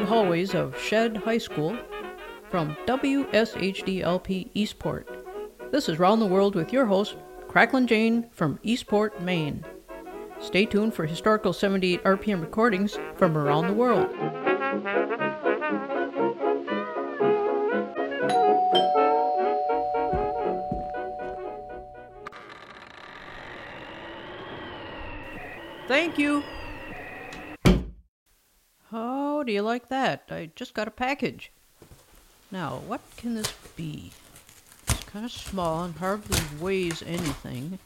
long hallways of Shedd High School from WSHDLP Eastport. This is Round the World with your host, Cracklin' Jane from Eastport, Maine. Stay tuned for historical 78 RPM recordings from around the world. Thank you. How do you like that? I just got a package. Now, what can this be? It's kind of small and hardly weighs anything.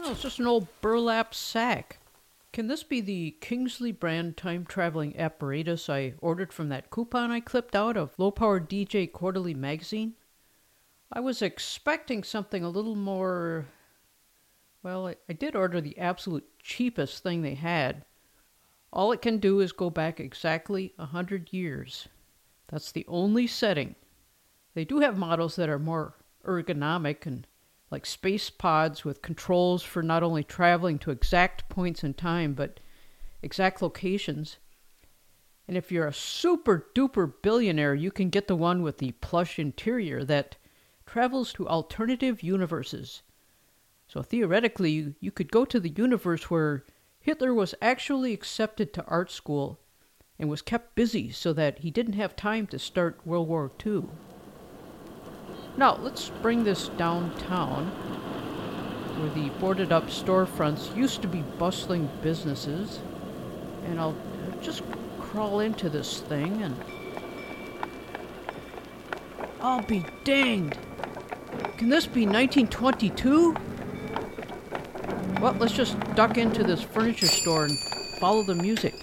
Oh, it's just an old burlap sack. Can this be the Kingsley brand time-traveling apparatus I ordered from that coupon I clipped out of Low Power DJ Quarterly Magazine? I was expecting something a little more... Well, I did order the absolute cheapest thing they had. All it can do is go back exactly 100 years. That's the only setting. They do have models that are more ergonomic and like space pods with controls for not only traveling to exact points in time, but exact locations. And if you're a super duper billionaire, you can get the one with the plush interior that travels to alternative universes. So theoretically, you could go to the universe where Hitler was actually accepted to art school and was kept busy so that he didn't have time to start World War II. Now, let's bring this downtown, where the boarded-up storefronts used to be bustling businesses. And I'll just crawl into this thing and... I'll be danged! Can this be 1922? Well, let's just duck into this furniture store and follow the music.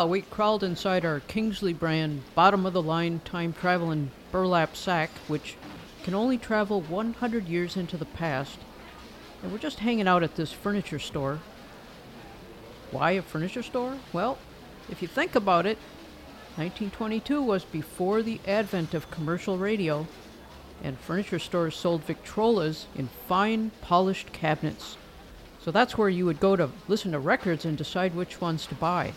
Well, we crawled inside our Kingsley brand bottom-of-the-line time-traveling burlap sack, which can only travel 100 years into the past, and we're just hanging out at this furniture store. Why a furniture store? Well, if you think about it, 1922 was before the advent of commercial radio, and furniture stores sold Victrolas in fine, polished cabinets. So that's where you would go to listen to records and decide which ones to buy.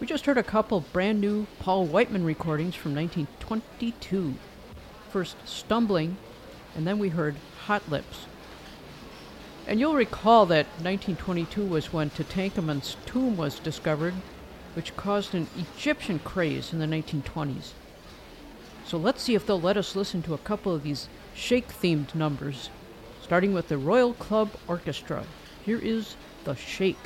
We just heard a couple brand new Paul Whiteman recordings from 1922. First Stumbling, and then we heard Hot Lips. And you'll recall that 1922 was when Tutankhamen's tomb was discovered, which caused an Egyptian craze in the 1920s. So let's see if they'll let us listen to a couple of these Sheikh-themed numbers, starting with the Royal Club Orchestra. Here is The Sheikh.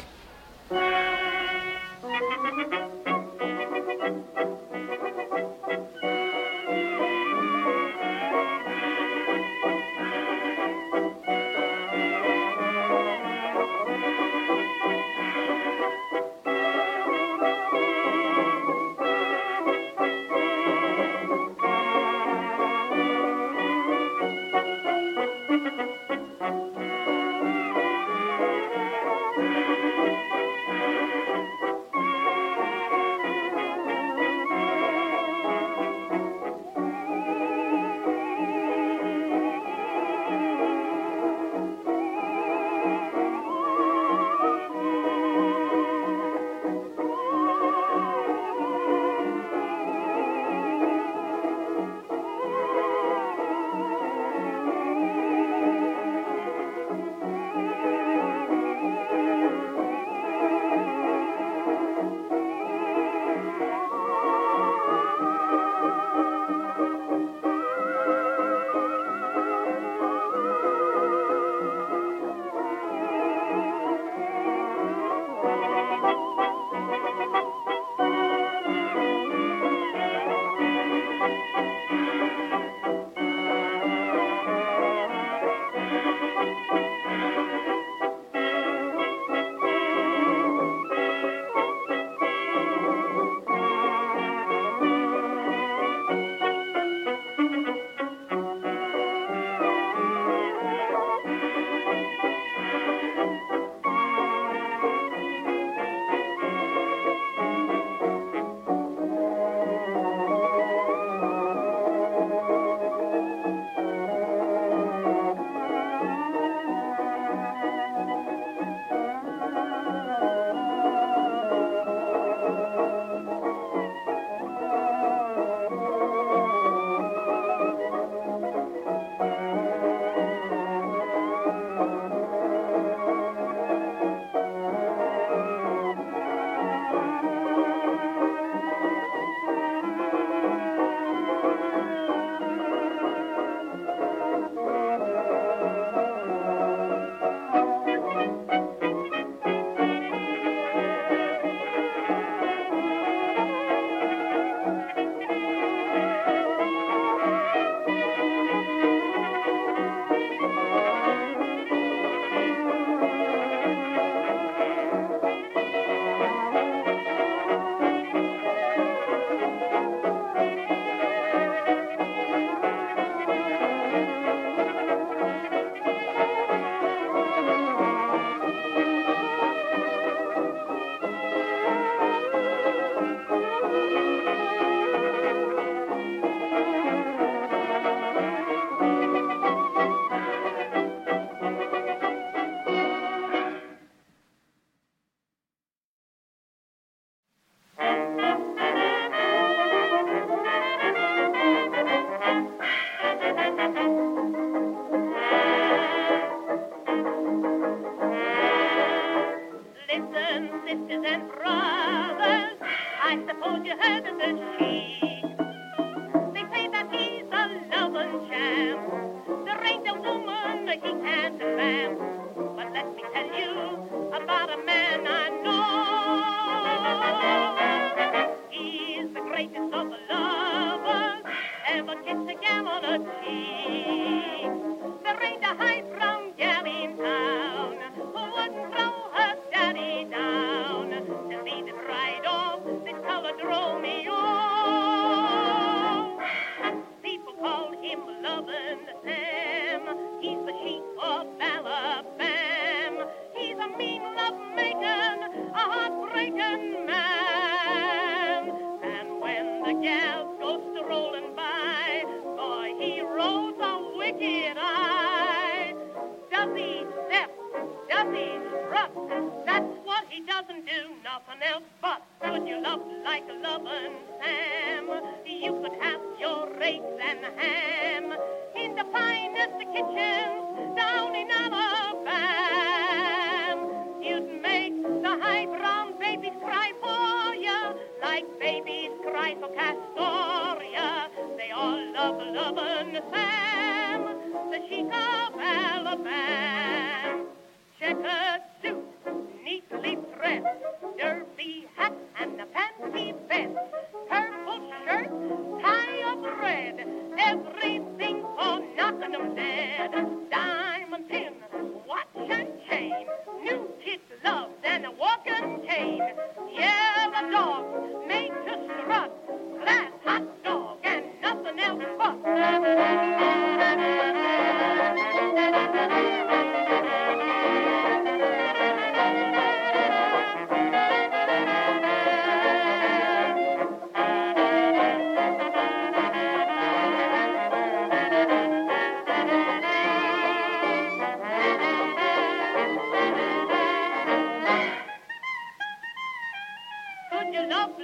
Down to lead it right off nothing else but could you love like a loving Sam? You could have your eggs and ham in the finest kitchens down in Alabama. You'd make the high brown babies cry for ya, like babies cry for Castoria. They all love loving Sam, the chic of Alabama. Checkers suit, neatly dressed, derby hat and a fancy vest, purple shirt, tie of red, everything for knocking them dead. Diamond pin, watch and chain, new kid gloves and a walking cane. Yellow dog, made to strut, glass hot dog and nothing else but.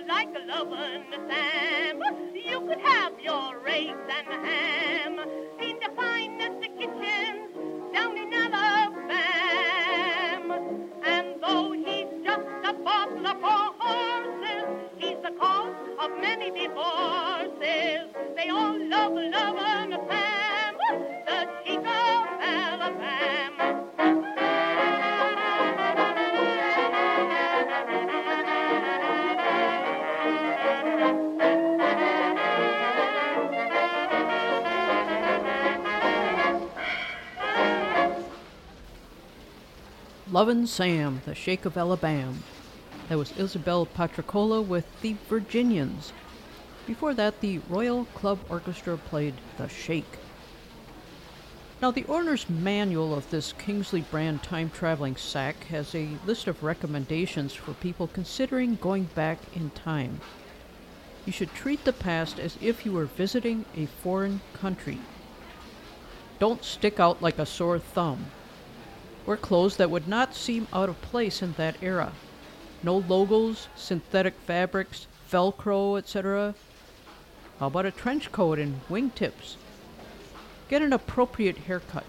Like a lovin' Sam, you could have your eggs and ham in the finest kitchens down in Alabama. And though he's just a bottler for horses, he's the cause of many divorces. They all love lovin' Sam, the chic of Alabama. Lovin' Sam, the Shake of Alabama. That was Isabel Patricola with the Virginians. Before that, the Royal Club Orchestra played The Shake. Now, the owner's manual of this Kingsley brand time-traveling sack has a list of recommendations for people considering going back in time. You should treat the past as if you were visiting a foreign country. Don't stick out like a sore thumb. Wear clothes that would not seem out of place in that era. No logos, synthetic fabrics, Velcro, etc. How about a trench coat and wingtips? Get an appropriate haircut.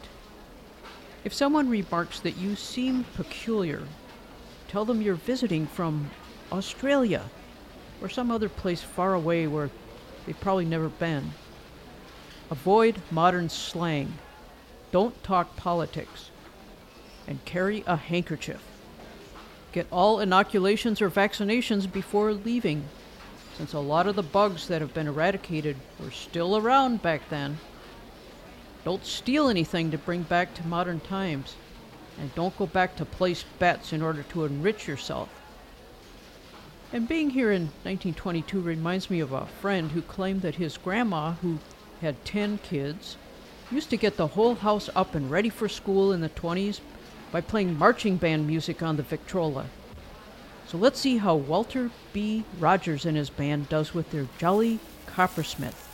If someone remarks that you seem peculiar, tell them you're visiting from Australia or some other place far away where they've probably never been. Avoid modern slang. Don't talk politics. And carry a handkerchief. Get all inoculations or vaccinations before leaving, since a lot of the bugs that have been eradicated were still around back then. Don't steal anything to bring back to modern times, and don't go back to place bets in order to enrich yourself. And being here in 1922 reminds me of a friend who claimed that his grandma, who had 10 kids, used to get the whole house up and ready for school in the 20s by playing marching band music on the Victrola. So let's see how Walter B. Rogers and his band does with their Jolly Coppersmith.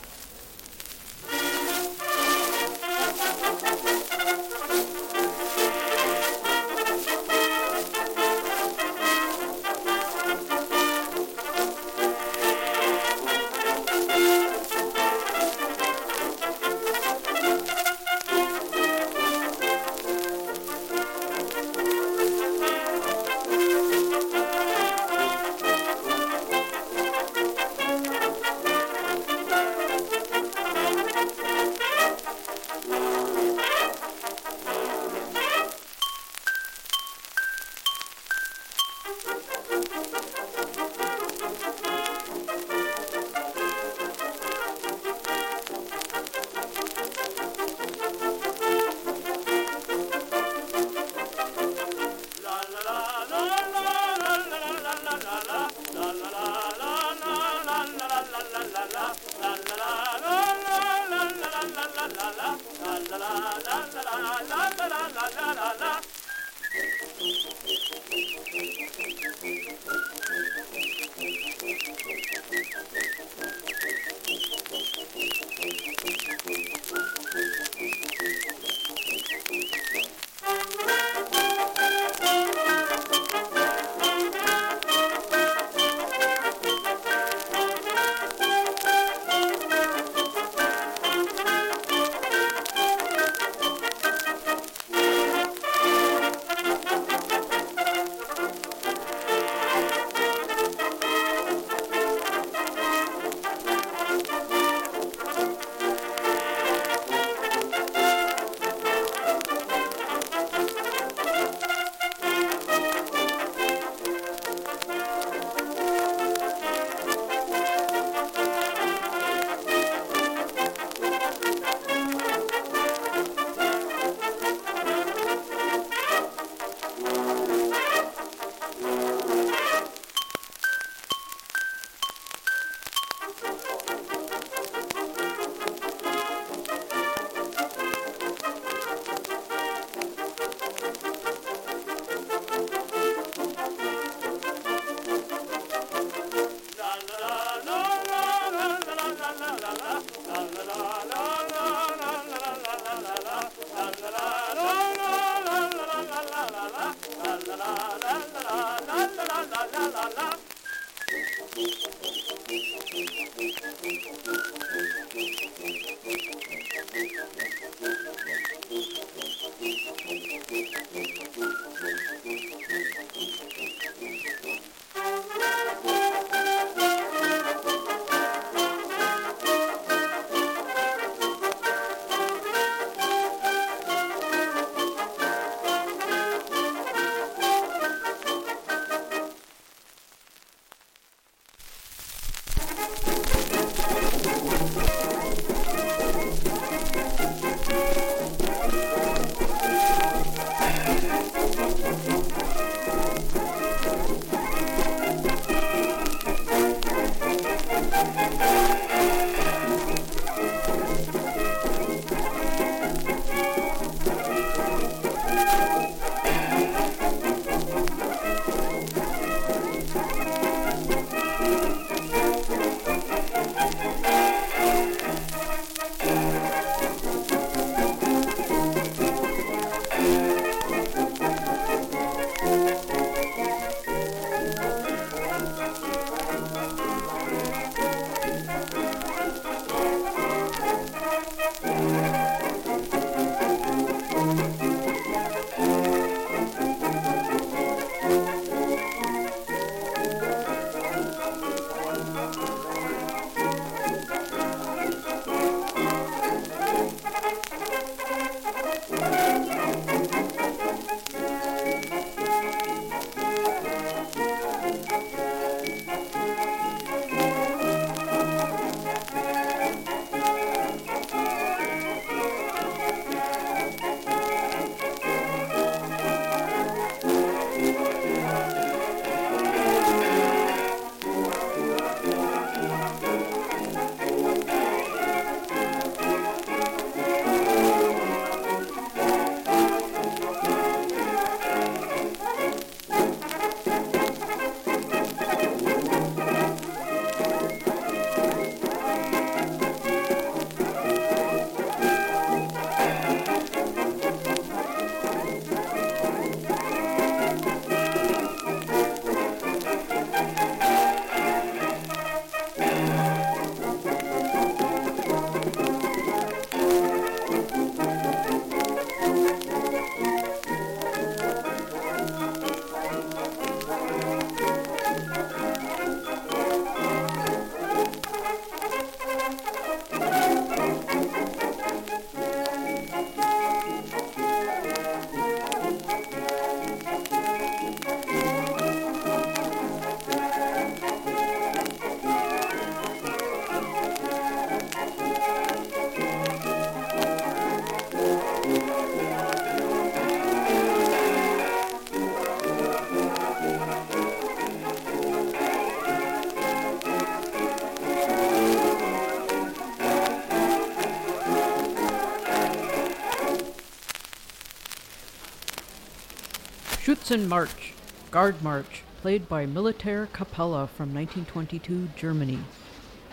Schützenmarsch, Guard March, played by Militär Kapelle from 1922 Germany.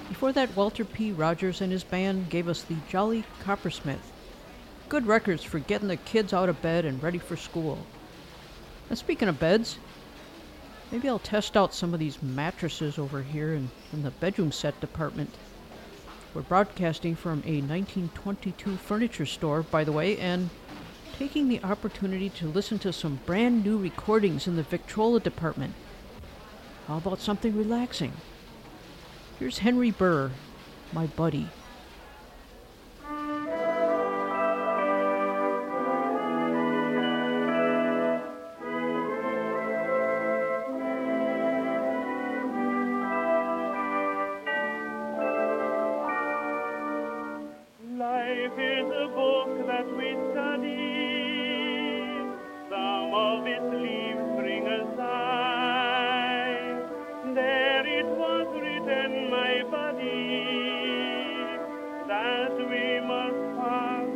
Before that, Walter P. Rogers and his band gave us the Jolly Coppersmith. Good records for getting the kids out of bed and ready for school. And speaking of beds, maybe I'll test out some of these mattresses over here in the bedroom set department. We're broadcasting from a 1922 furniture store, by the way, and taking the opportunity to listen to some brand new recordings in the Victrola department. How about something relaxing? Here's Henry Burr, my buddy. somebody that we must pass,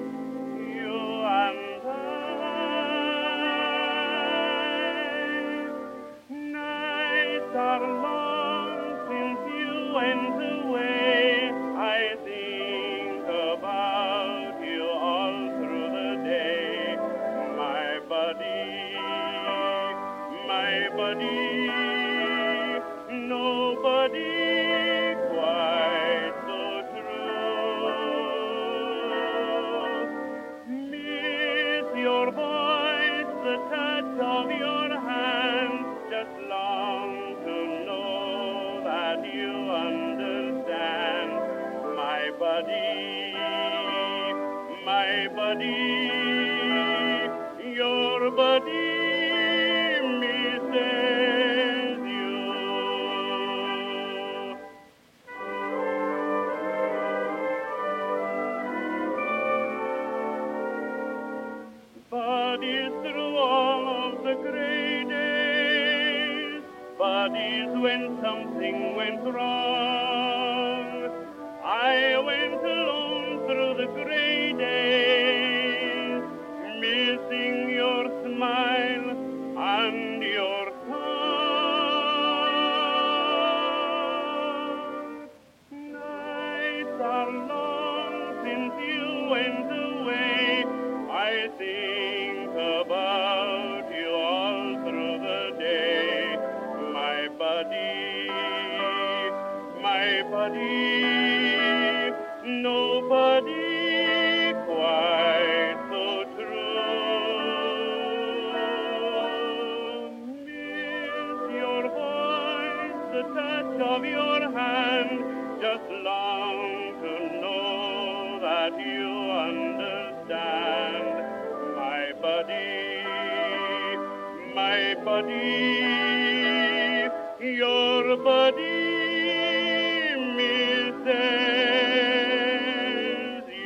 you and I. Nights are long since you went away. I think about you all through the day. My buddy, my buddy. Your body misses you. Bodies through all of the gray days, bodies when something went wrong. I went alone through the gray days, missing your smile and your call. Nights are long since you went away. I think about you all through the day. My buddy, my buddy, nobody quite. Of your hand, just long to know that you understand. My buddy, my buddy, your buddy misses you.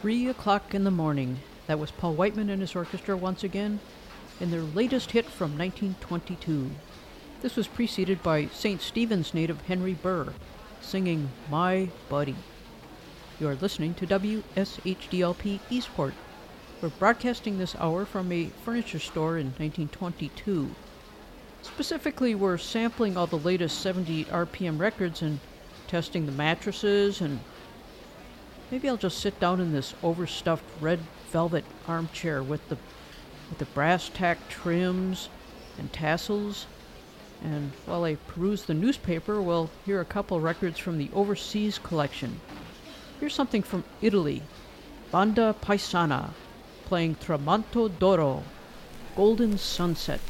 3 o'clock in the morning. That was Paul Whiteman and his orchestra once again, in their latest hit from 1922. This was preceded by St. Stephen's native Henry Burr, singing My Buddy. You are listening to WSHDLP Eastport. We're broadcasting this hour from a furniture store in 1922. Specifically, we're sampling all the latest 78 RPM records and testing the mattresses, and maybe I'll just sit down in this overstuffed red velvet armchair with the brass tack trims and tassels, and while I peruse the newspaper, we'll hear a couple records from the overseas collection. Here's something from Italy, Banda Paisana, playing Tramonto d'Oro, Golden Sunset.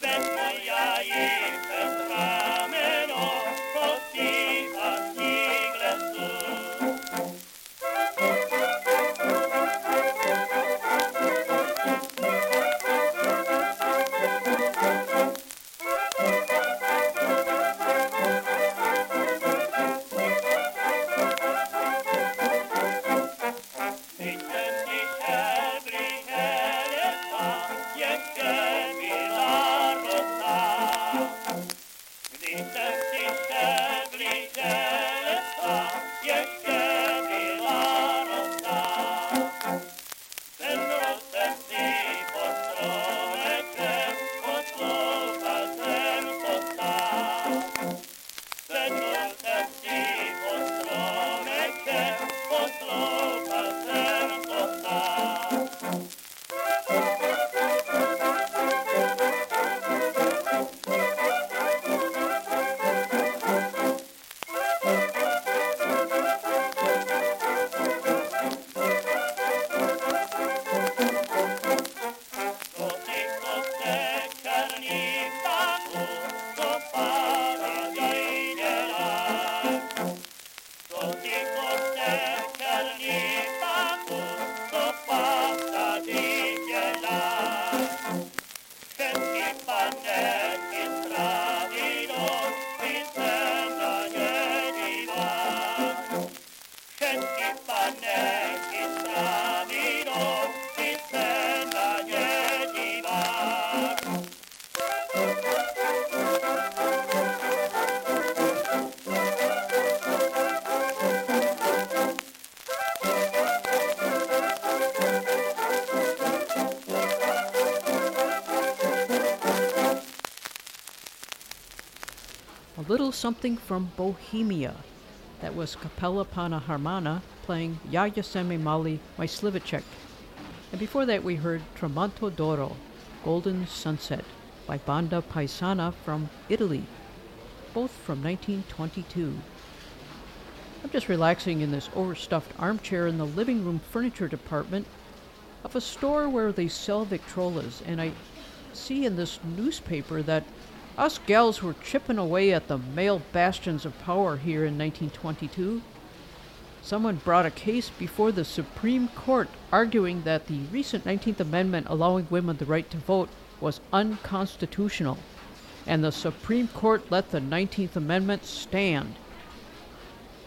That's Little something from Bohemia. That was Kapela Panaharmonika playing Ya Yasemi Mali My Slivicek. And before that we heard Tramonto d'Oro, Golden Sunset, by Banda Paisana from Italy, both from 1922. I'm just relaxing in this overstuffed armchair in the living room furniture department of a store where they sell Victrolas, and I see in this newspaper that us gals were chipping away at the male bastions of power here in 1922. Someone brought a case before the Supreme Court arguing that the recent 19th Amendment allowing women the right to vote was unconstitutional, and the Supreme Court let the 19th Amendment stand.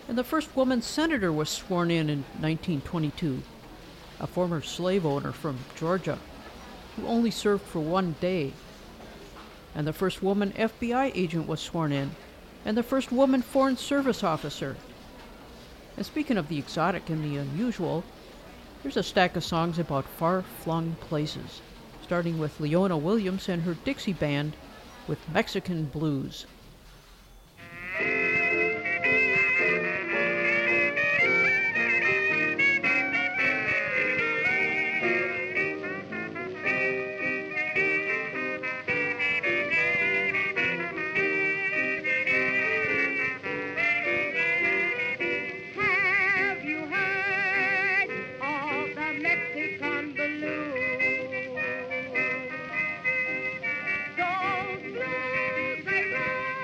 And the first woman senator was sworn in 1922, a former slave owner from Georgia, who only served for 1 day. And the first woman FBI agent was sworn in, and the first woman Foreign Service officer. And speaking of the exotic and the unusual, here's a stack of songs about far-flung places, starting with Leona Williams and her Dixie Band with Mexican Blues. Blues. Those blues they roll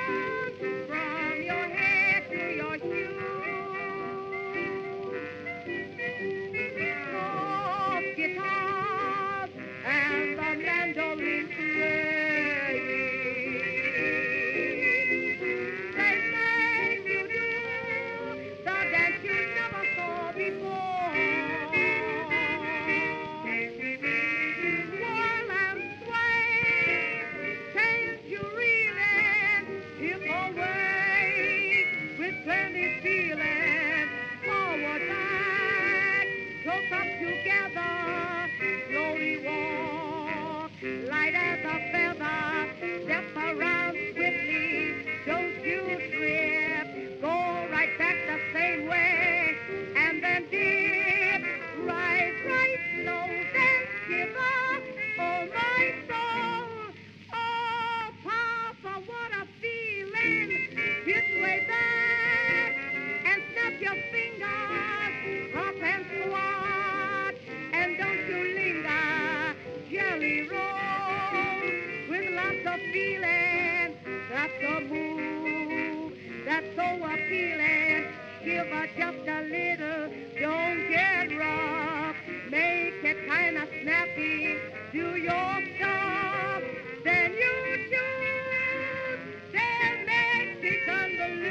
or just a little, don't get rough. Make it kind of snappy, do your stuff. Then you choose, then make become the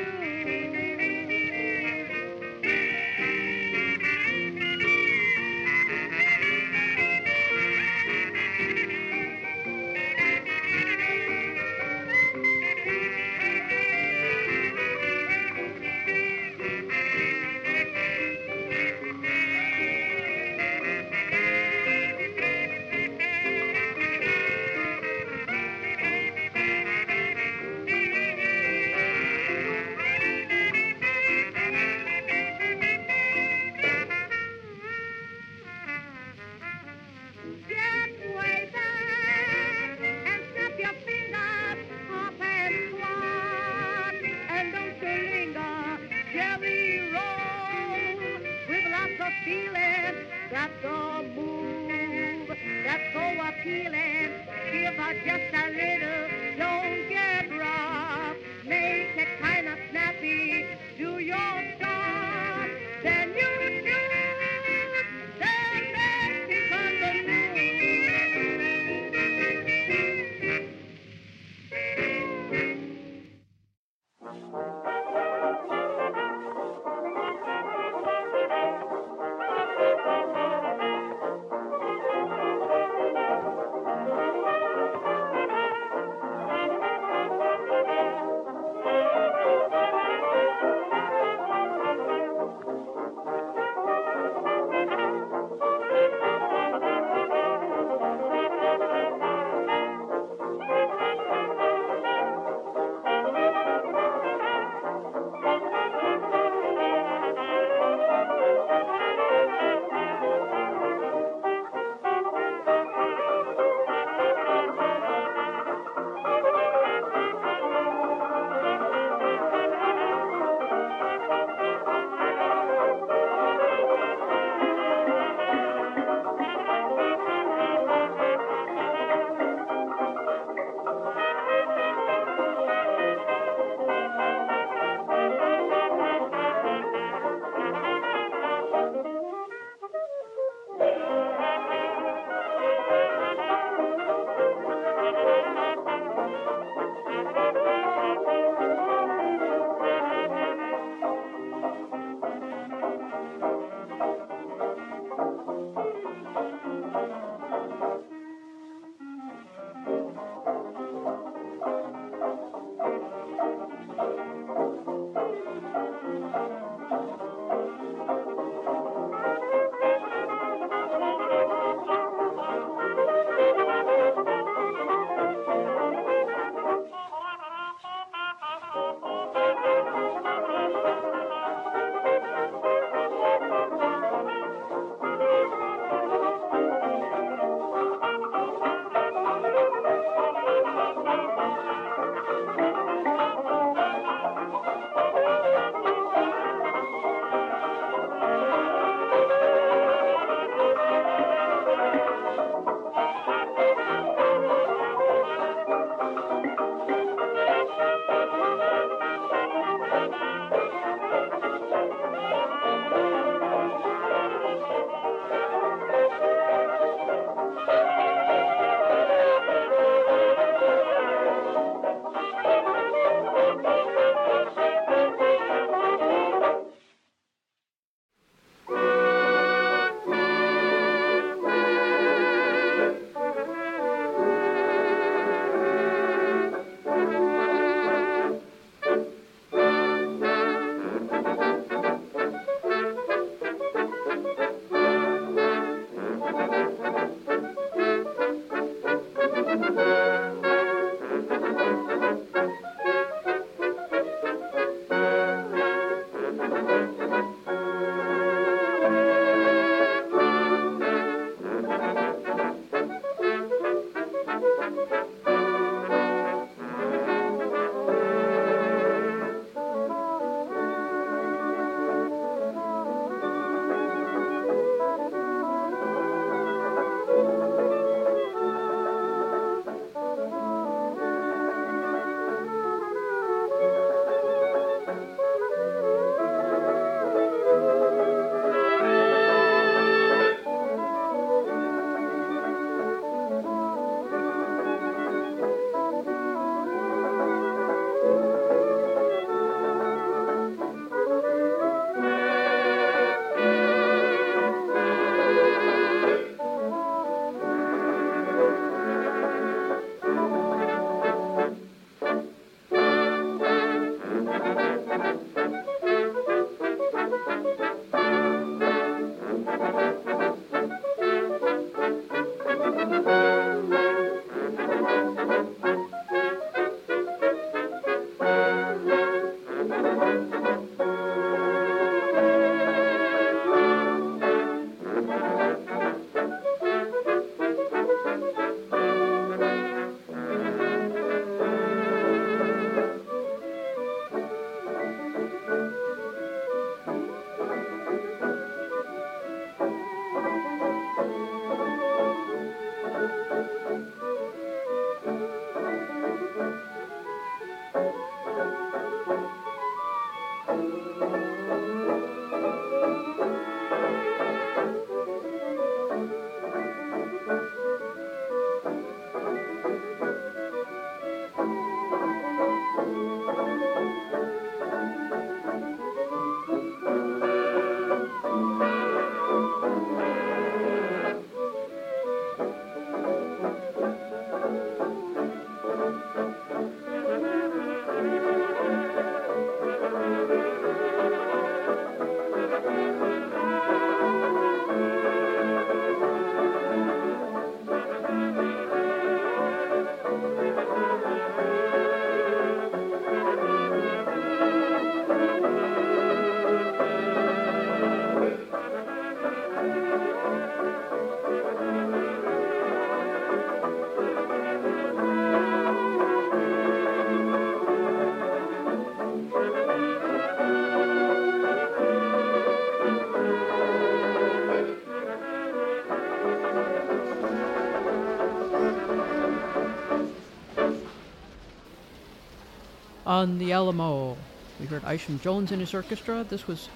on the Alamo. We heard Isham Jones and his orchestra. This was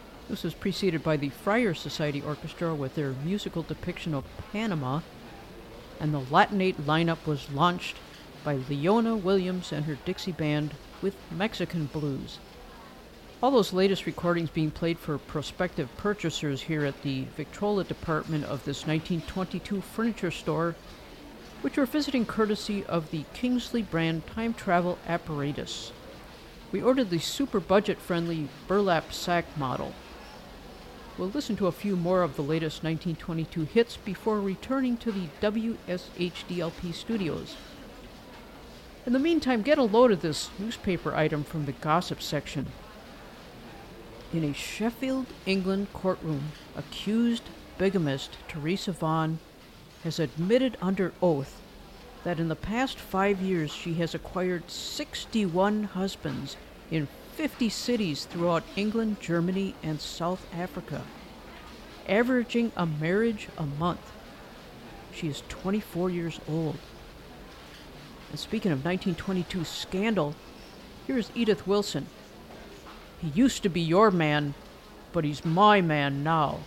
preceded by the Friar Society Orchestra with their musical depiction of Panama, and the Latinate lineup was launched by Leona Williams and her Dixie Band with Mexican Blues. All those latest recordings being played for prospective purchasers here at the Victrola department of this 1922 furniture store, which we're visiting courtesy of the Kingsley brand time travel apparatus. We ordered the super budget-friendly burlap sack model. We'll listen to a few more of the latest 1922 hits before returning to the WSHDLP studios. In the meantime, get a load of this newspaper item from the gossip section. In a Sheffield, England courtroom, accused bigamist Teresa Vaughan has admitted under oath that in the past 5 years she has acquired 61 husbands in 50 cities throughout England, Germany, and South Africa, averaging a marriage a month. She is 24 years old. And speaking of 1922 scandal, here is Edith Wilson. He used to be your man, but he's my man now.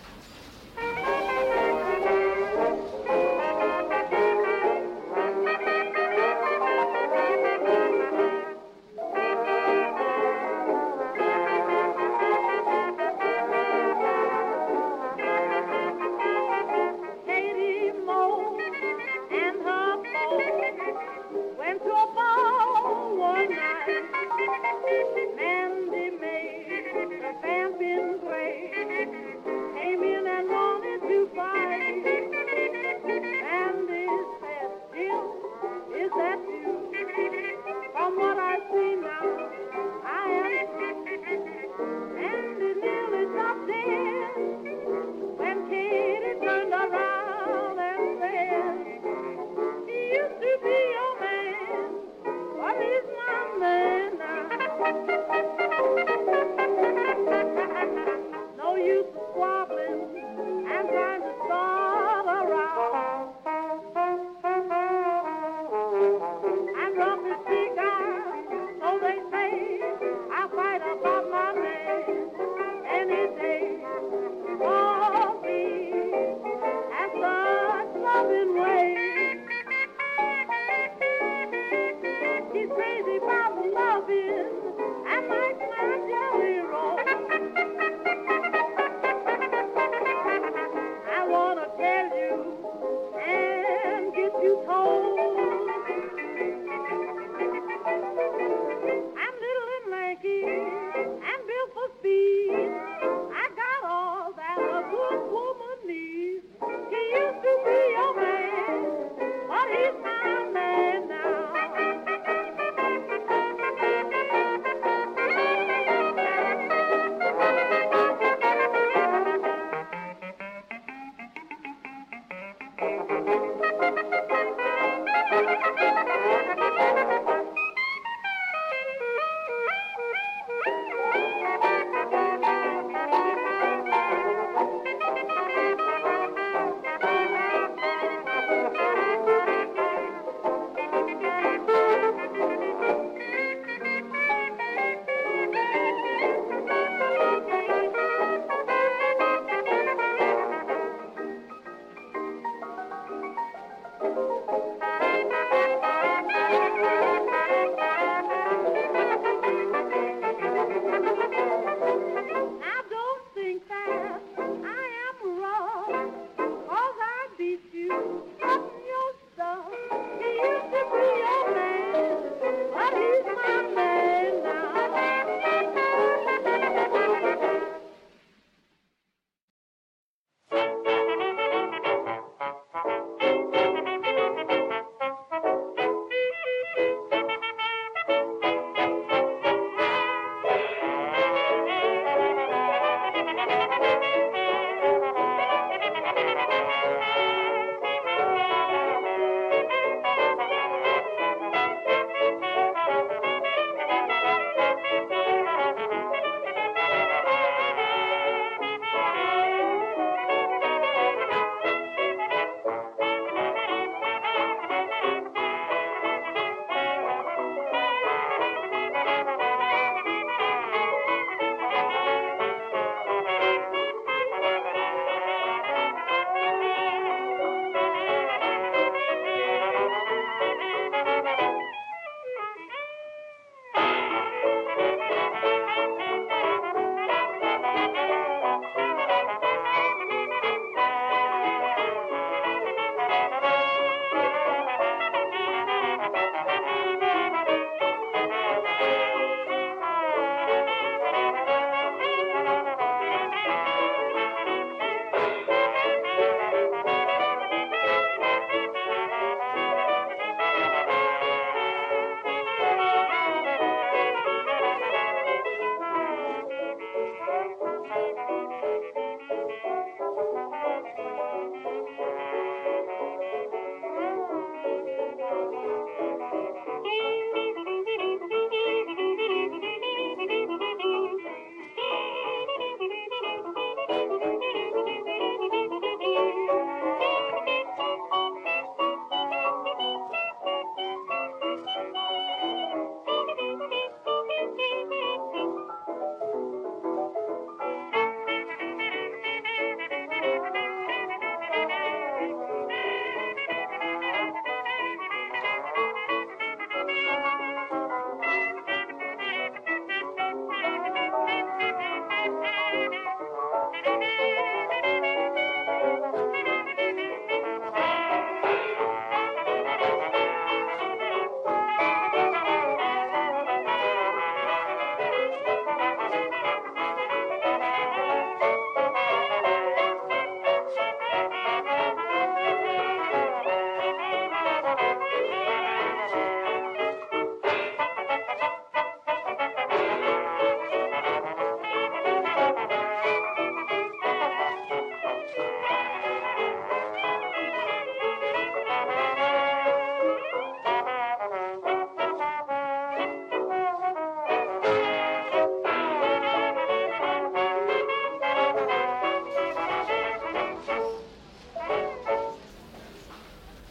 Thank you.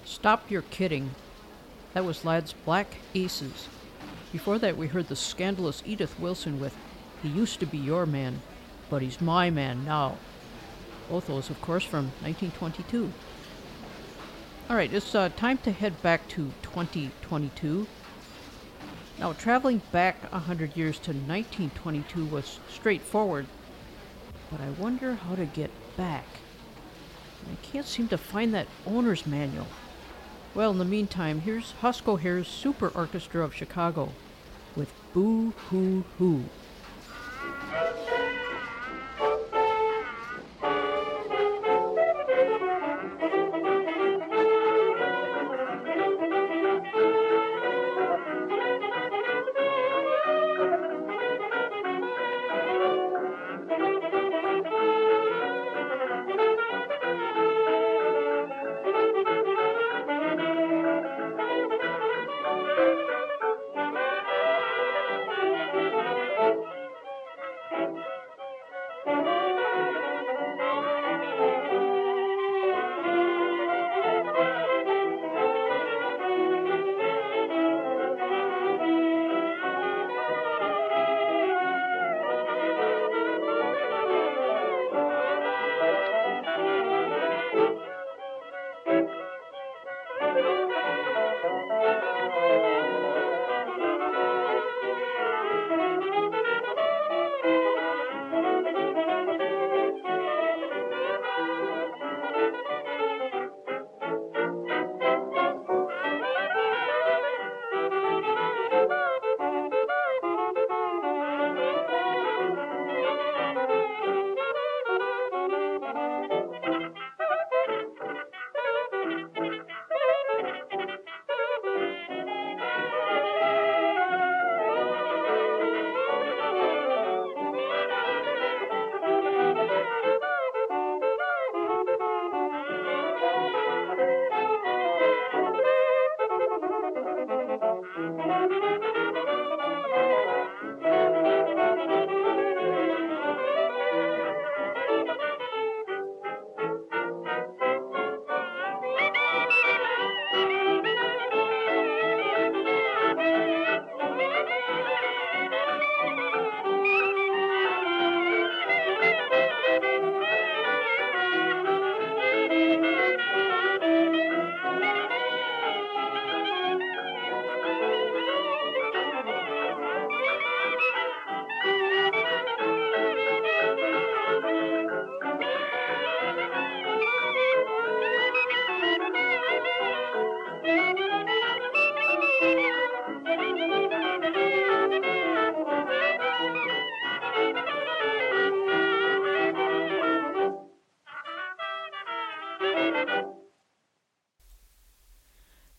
Stop your kidding. That was Lad's Black Aces. Before that, we heard the scandalous Edith Wilson with He Used to Be Your Man, But He's My Man Now. Both those, of course, from 1922. All right, it's time to head back to 2022. Now, traveling back 100 years to 1922 was straightforward, but I wonder how to get back. I can't seem to find that owner's manual. Well, in the meantime, here's Husk O'Hare's Super Orchestra of Chicago with Boo Hoo Hoo.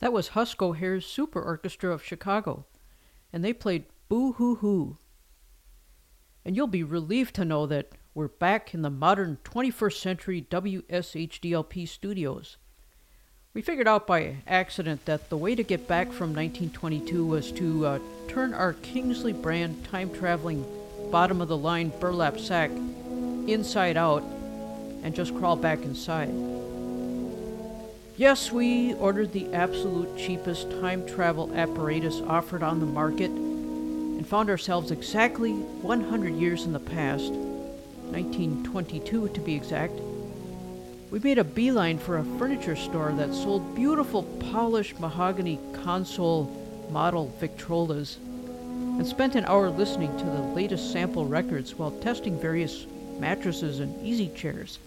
That was Husk O'Hare's Super Orchestra of Chicago, and they played Boo Hoo Hoo. And you'll be relieved to know that we're back in the modern 21st century WSHDLP studios. We figured out by accident that the way to get back from 1922 was to turn our Kingsley brand time-traveling bottom-of-the-line burlap sack inside out and just crawl back inside. Yes, we ordered the absolute cheapest time travel apparatus offered on the market and found ourselves exactly 100 years in the past, 1922 to be exact. We made a beeline for a furniture store that sold beautiful polished mahogany console model Victrolas and spent an hour listening to the latest sample records while testing various mattresses and easy chairs.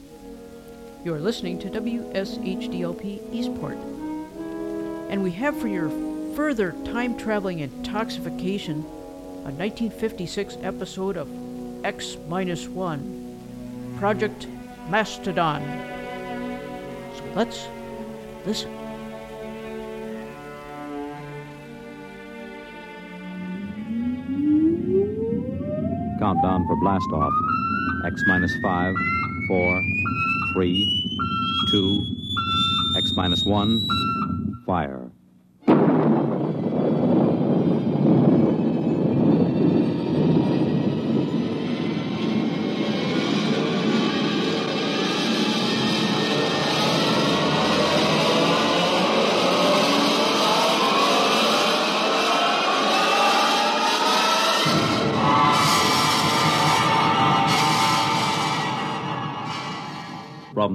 You are listening to WSHDLP Eastport. And we have for your further time-traveling intoxication a 1956 episode of X minus one, Project Mastodon. So let's listen. Countdown for blast off. X minus 5, 4. 3, 2, X-1, fire. From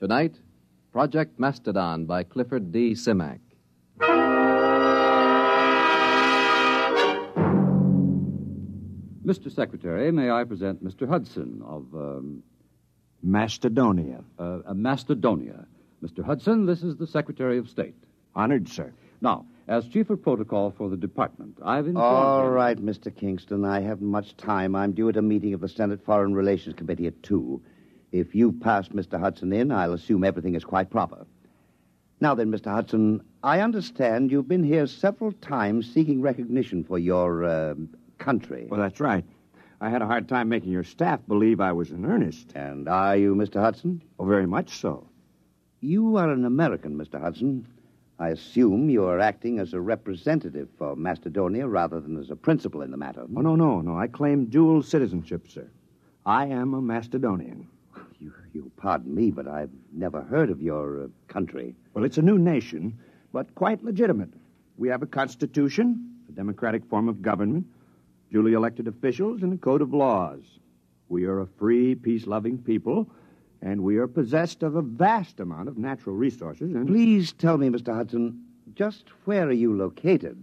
Tonight, Project Mastodon by Clifford D. Simak. Mr. Secretary, may I present Mr. Hudson of Mastodonia. Mastodonia. Mr. Hudson, this is the Secretary of State. Honored, sir. Now, as Chief of Protocol for the Department, I've informed... All right, Mr. Kingston, I haven't much time. I'm due at a meeting of the Senate Foreign Relations Committee at 2:00. If you've passed Mr. Hudson in, I'll assume everything is quite proper. Now then, Mr. Hudson, I understand you've been here several times seeking recognition for your country. Well, that's right. I had a hard time making your staff believe I was in earnest. And are you, Mr. Hudson? Oh, very much so. You are an American, Mr. Hudson. I assume you are acting as a representative for Mastodonia rather than as a principal in the matter. Oh, no. I claim dual citizenship, sir. I am a Macedonian. You pardon me, but I've never heard of your country. Well, it's a new nation, but quite legitimate. We have a constitution, a democratic form of government, duly elected officials, and a code of laws. We are a free, peace-loving people, and we are possessed of a vast amount of natural resources. And please tell me, Mr. Hudson, just where are you located?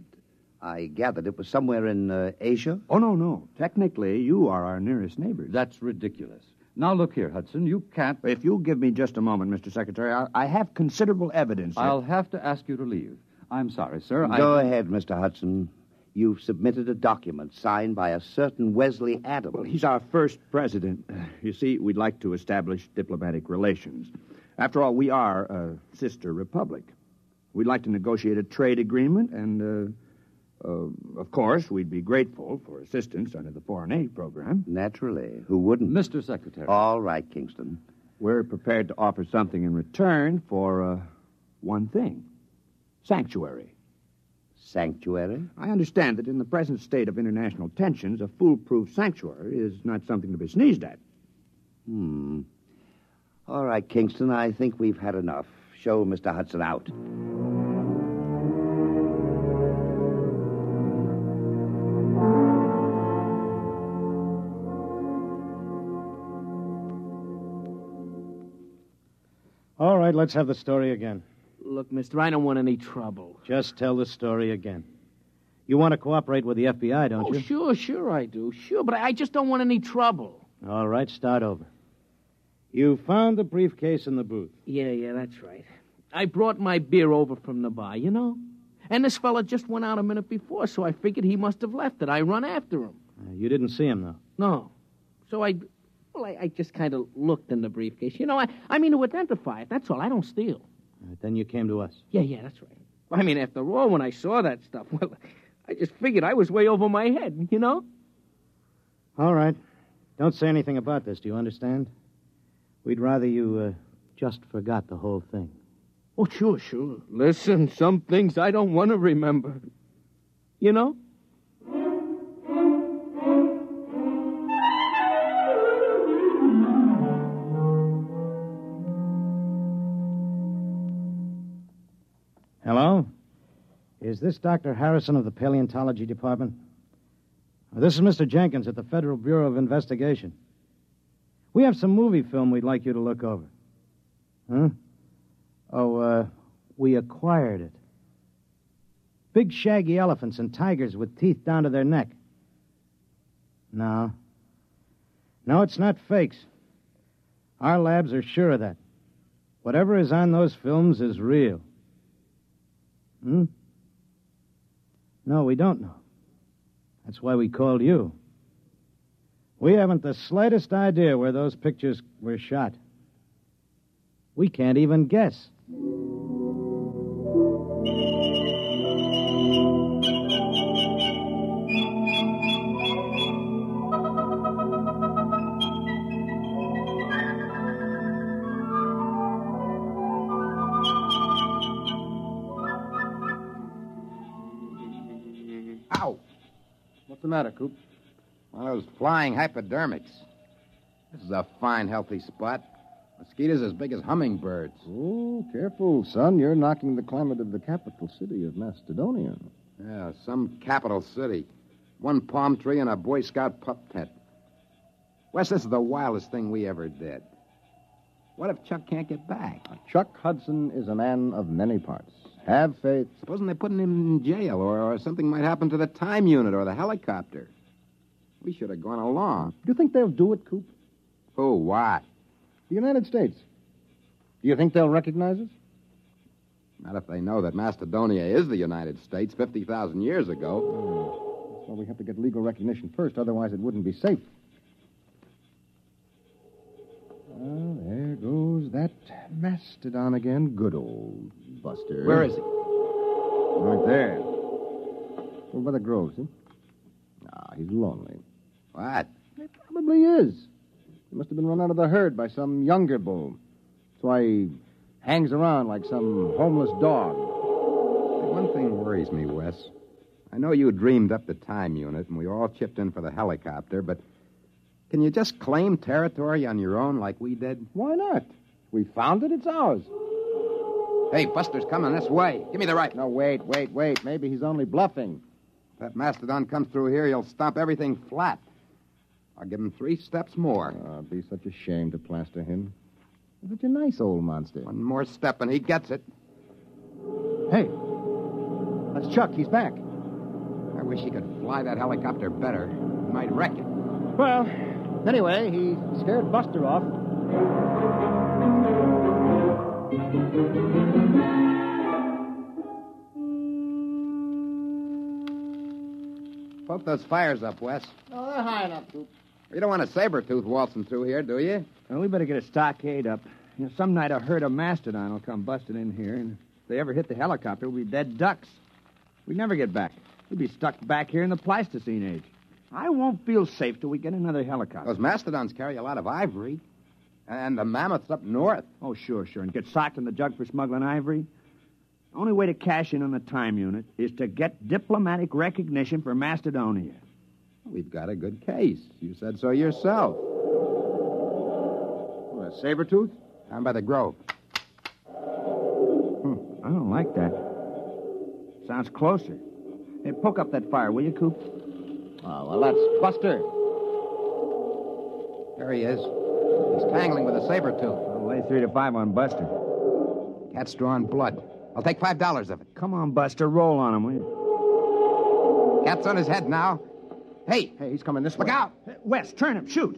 I gathered it was somewhere in Asia. Oh, no. Technically, you are our nearest neighbors. That's ridiculous. Now, look here, Hudson, you can't... If you'll give me just a moment, Mr. Secretary, I have considerable evidence... I'll have to ask you to leave. I'm sorry, sir, Go ahead, Mr. Hudson. You've submitted a document signed by a certain Wesley Adams. Well, he's our first president. You see, we'd like to establish diplomatic relations. After all, we are a sister republic. We'd like to negotiate a trade agreement, and, of course, we'd be grateful for assistance under the foreign aid program. Naturally. Who wouldn't? Mr. Secretary. All right, Kingston. We're prepared to offer something in return for one thing. Sanctuary. Sanctuary? I understand that in the present state of international tensions, a foolproof sanctuary is not something to be sneezed at. All right, Kingston, I think we've had enough. Show Mr. Hudson out. right, let's have the story again. Look, mister, I don't want any trouble. Just tell the story again. You want to cooperate with the FBI, don't you? Oh, sure I do. Sure, but I just don't want any trouble. All right, start over. You found the briefcase in the booth. Yeah, that's right. I brought my beer over from the bar, you know? And this fella just went out a minute before, so I figured he must have left it. I run after him. You didn't see him, though? No. So I just kind of looked in the briefcase. You know, I mean to identify it. That's all. I don't steal. Then you came to us. Yeah, that's right. I mean, after all, when I saw that stuff, well, I just figured I was way over my head, you know? All right. Don't say anything about this, do you understand? We'd rather you just forgot the whole thing. Oh, sure. Listen, some things I don't want to remember. You know? Hello? Is this Dr. Harrison of the Paleontology Department? This is Mr. Jenkins at the Federal Bureau of Investigation. We have some movie film we'd like you to look over. Huh? Oh, we acquired it. Big shaggy elephants and tigers with teeth down to their neck. No, it's not fakes. Our labs are sure of that. Whatever is on those films is real. Hmm? No, we don't know. That's why we called you. We haven't the slightest idea where those pictures were shot. We can't even guess. Ow! What's the matter, Coop? One of those flying hypodermics. This is a fine, healthy spot. Mosquitoes as big as hummingbirds. Oh, careful, son. You're knocking the climate of the capital city of Mastodonia. Yeah, some capital city. One palm tree and a Boy Scout pup tent. Wes, this is the wildest thing we ever did. What if Chuck can't get back? Chuck Hudson is a man of many parts. Have faith. Supposing they're putting him in jail or something might happen to the time unit or the helicopter. We should have gone along. Do you think they'll do it, Coop? Who, what? The United States. Do you think they'll recognize us? Not if they know that Mastodonia is the United States 50,000 years ago. Oh, that's why we have to get legal recognition first, otherwise it wouldn't be safe. Well, there goes that mastodon again. Good old Buster. Where is he? Right there. Over by the groves, huh? Ah, he's lonely. What? He probably is. He must have been run out of the herd by some younger bull. That's why he hangs around like some homeless dog. One thing worries me, Wes. I know you dreamed up the time unit, and we all chipped in for the helicopter, but can you just claim territory on your own like we did? Why not? We found it. It's ours. Hey, Buster's coming this way. Give me the rifle. No, wait. Maybe he's only bluffing. If that mastodon comes through here, he'll stomp everything flat. I'll give him 3 steps more. Oh, it'd be such a shame to plaster him. Such a nice old monster. One more step and he gets it. Hey, that's Chuck. He's back. I wish he could fly that helicopter better. He might wreck it. Well, anyway, he scared Buster off. Poke those fires up, Wes. Oh, they're high enough, Coop. You don't want a saber-tooth waltzing through here, do you? Well, we better get a stockade up. You know, some night a herd of mastodon will come busting in here, and if they ever hit the helicopter, we'll be dead ducks. We'd never get back. We'd be stuck back here in the Pleistocene age. I won't feel safe till we get another helicopter. Those mastodons carry a lot of ivory, and the mammoths up north. Oh, sure, and get socked in the jug for smuggling ivory. The only way to cash in on the time unit is to get diplomatic recognition for Mastodonia. We've got a good case. You said so yourself. What, a saber-tooth? Down by the grove. I don't like that. Sounds closer. Hey, poke up that fire, will you, Coop? Oh, well, that's Buster. There he is. He's tangling with a saber-tooth. I'll lay 3 to 5 on Buster. Cat's drawing blood. I'll take $5 of it. Come on, Buster. Roll on him, will you? Cat's on his head now. Hey. Hey, he's coming this way. Look out. Wes, turn him. Shoot.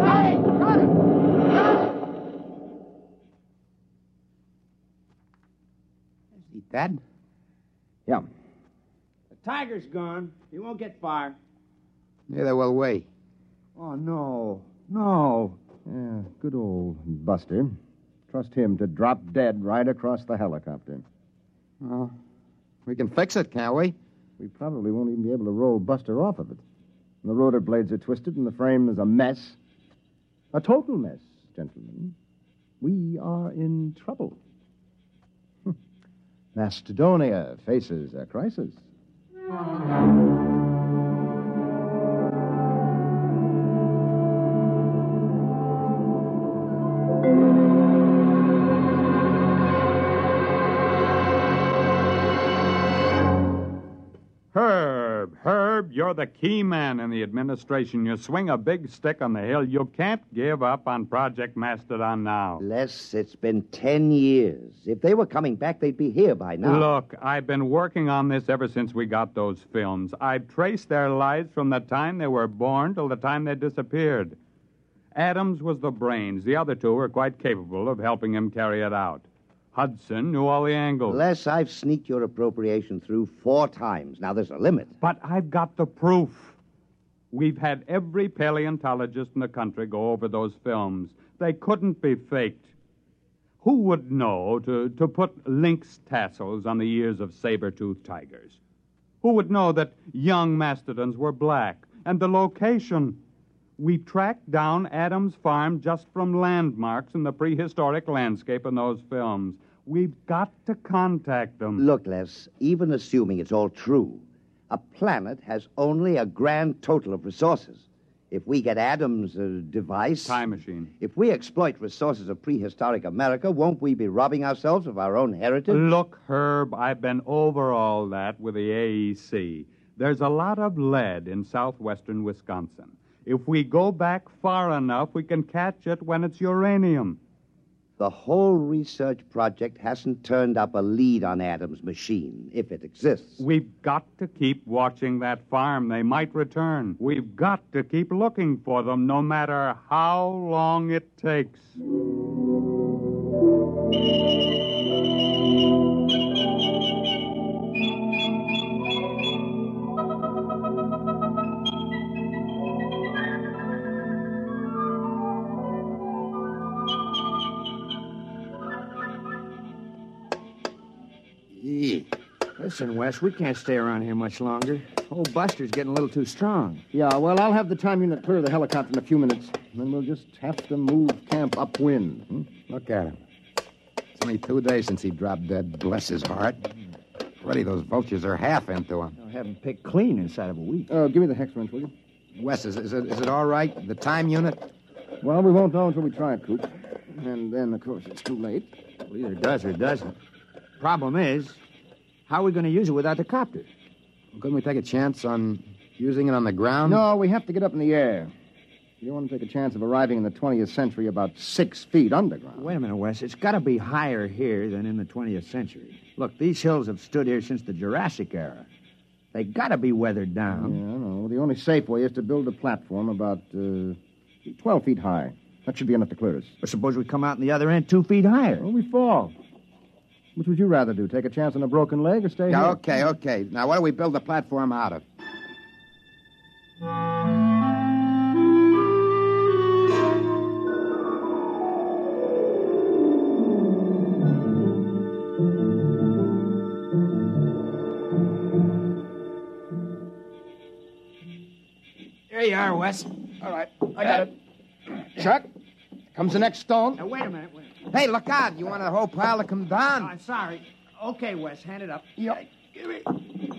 Hey, got him. Is he dead? Yeah. The tiger's gone. He won't get far. Neither will we. Oh, no. No. Yeah, good old Buster. Trust him to drop dead right across the helicopter. Well, we can fix it, can't we? We probably won't even be able to roll Buster off of it. And the rotor blades are twisted and the frame is a mess. A total mess, gentlemen. We are in trouble. Mastodonia faces a crisis. You're the key man in the administration. You swing a big stick on the hill. You can't give up on Project Mastodon now. Les, it's been 10 years. If they were coming back, they'd be here by now. Look, I've been working on this ever since we got those films. I've traced their lives from the time they were born till the time they disappeared. Adams was the brains. The other two were quite capable of helping him carry it out. Hudson knew all the angles. Les, I've sneaked your appropriation through 4 times. Now, there's a limit. But I've got the proof. We've had every paleontologist in the country go over those films. They couldn't be faked. Who would know to put lynx tassels on the ears of saber-toothed tigers? Who would know that young mastodons were black? And the location. We tracked down Adams' farm just from landmarks in the prehistoric landscape in those films. We've got to contact them. Look, Les, even assuming it's all true, a planet has only a grand total of resources. If we get Adams' device... Time machine. If we exploit resources of prehistoric America, won't we be robbing ourselves of our own heritage? Look, Herb, I've been over all that with the AEC. There's a lot of lead in southwestern Wisconsin. If we go back far enough, we can catch it when it's uranium. The whole research project hasn't turned up a lead on Adam's machine, if it exists. We've got to keep watching that farm. They might return. We've got to keep looking for them, no matter how long it takes. Listen, Wes, we can't stay around here much longer. Old Buster's getting a little too strong. Yeah, well, I'll have the time unit clear the helicopter in a few minutes. Then we'll just have to move camp upwind. Hmm? Look at him. It's only 2 days since he dropped dead. Bless his heart. Already those vultures are half into him. I'll have him picked clean inside of a week. Oh, give me the hex wrench, will you? Wes, is it all right? The time unit? Well, we won't know until we try it, Coop. And then, of course, it's too late. Well, either does or doesn't. Problem is... how are we going to use it without the copter? Well, couldn't we take a chance on using it on the ground? No, we have to get up in the air. You don't want to take a chance of arriving in the 20th century about 6 feet underground. Wait a minute, Wes. It's got to be higher here than in the 20th century. Look, these hills have stood here since the Jurassic era. They got to be weathered down. Yeah, I know. The only safe way is to build a platform about 12 feet high. That should be enough to clear us. But suppose we come out on the other end 2 feet higher. Well, we fall. Which would you rather do, take a chance on a broken leg or stay here? Okay. Now, what do we build the platform out of? There you are, Wes. All right, I got it. Chuck, comes the next stone. Now, wait a minute. Hey, look out. You want the whole pile to come down? Oh, I'm sorry. Okay, Wes, hand it up. Yep. Hey, give it.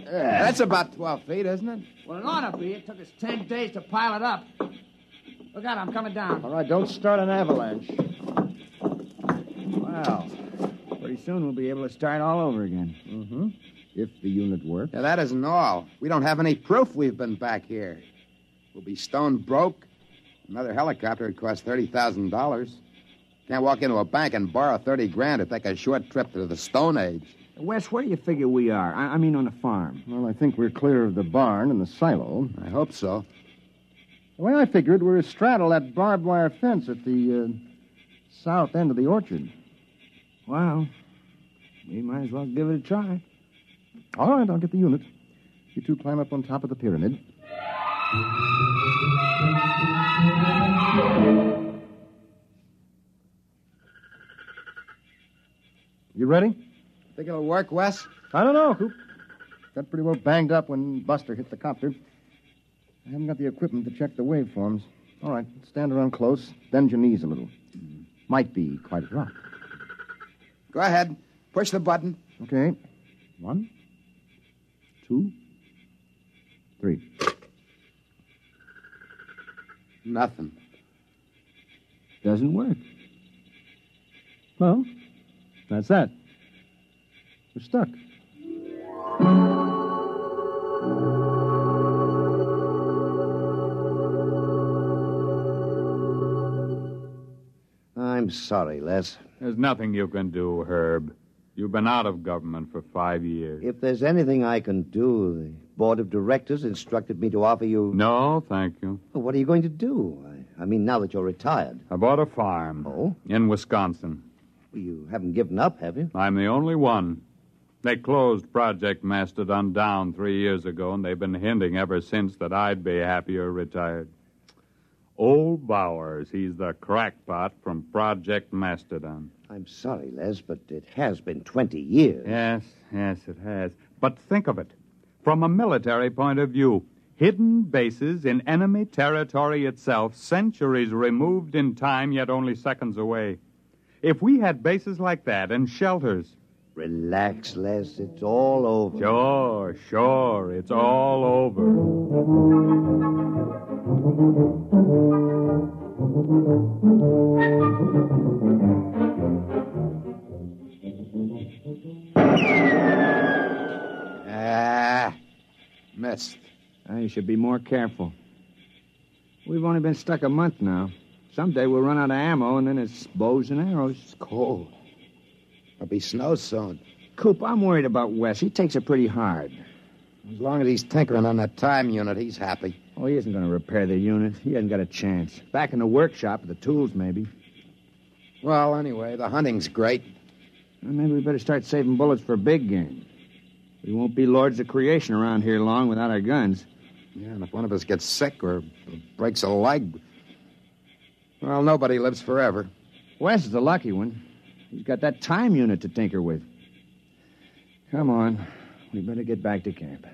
Yeah, that's about 12 feet, isn't it? Well, it ought to be. It took us 10 days to pile it up. Look out, I'm coming down. All right, don't start an avalanche. Well, pretty soon we'll be able to start all over again. Mm-hmm. If the unit works. Yeah, that isn't all. We don't have any proof we've been back here. We'll be stone broke. Another helicopter would cost $30,000. Can't walk into a bank and borrow $30,000 to take a short trip to the Stone Age. Wes, where do you figure we are? I mean, on the farm. Well, I think we're clear of the barn and the silo. I hope so. The way I figured, we're astraddle that barbed wire fence at the south end of the orchard. Well, we might as well give it a try. All right, I'll get the unit. You two climb up on top of the pyramid. You ready? Think it'll work, Wes? I don't know, Coop. Got pretty well banged up when Buster hit the copter. I haven't got the equipment to check the waveforms. All right, stand around close, bend your knees a little. Might be quite a drop. Go ahead. Push the button. Okay. 1, 2, 3. Nothing. Doesn't work. Well, that's that. We're stuck. I'm sorry, Les. There's nothing you can do, Herb. You've been out of government for 5 years. If there's anything I can do, the board of directors instructed me to offer you... No, thank you. Well, what are you going to do? I mean, now that you're retired. I bought a farm. Oh? In Wisconsin. Well, you haven't given up, have you? I'm the only one. They closed Project Mastodon down 3 years ago, and they've been hinting ever since that I'd be happier retired. Old Bowers, he's the crackpot from Project Mastodon. I'm sorry, Les, but it has been 20 years. Yes, it has. But think of it. From a military point of view, hidden bases in enemy territory itself, centuries removed in time, yet only seconds away. If we had bases like that and shelters... Relax, Les, it's all over. Sure, it's all over. Missed. You should be more careful. We've only been stuck a month now. Someday we'll run out of ammo, and then it's bows and arrows. It's cold. There'll be snow soon. Coop, I'm worried about Wes. He takes it pretty hard. As long as he's tinkering on that time unit, he's happy. Oh, he isn't going to repair the unit. He hasn't got a chance. Back in the workshop with the tools, maybe. Well, anyway, the hunting's great. Well, maybe we better start saving bullets for big game. We won't be lords of creation around here long without our guns. Yeah, and if one of us gets sick or breaks a leg, well, nobody lives forever. Wes is the lucky one. He's got that time unit to tinker with. Come on, we better get back to camp.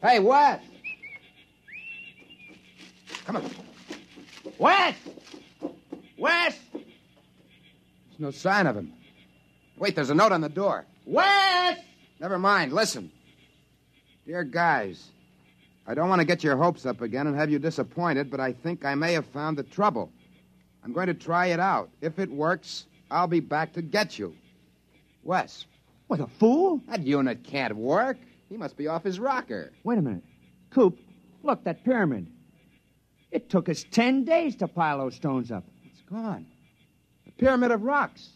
Hey, Wes! Come on. Wes! Wes! There's no sign of him. Wait, there's a note on the door. Wes! Never mind, listen. Dear guys, I don't want to get your hopes up again and have you disappointed, but I think I may have found the trouble. I'm going to try it out. If it works, I'll be back to get you. Wes. What, a fool? That unit can't work. He must be off his rocker. Wait a minute. Coop, look, that pyramid. It took us 10 days to pile those stones up. It's gone. The pyramid of rocks.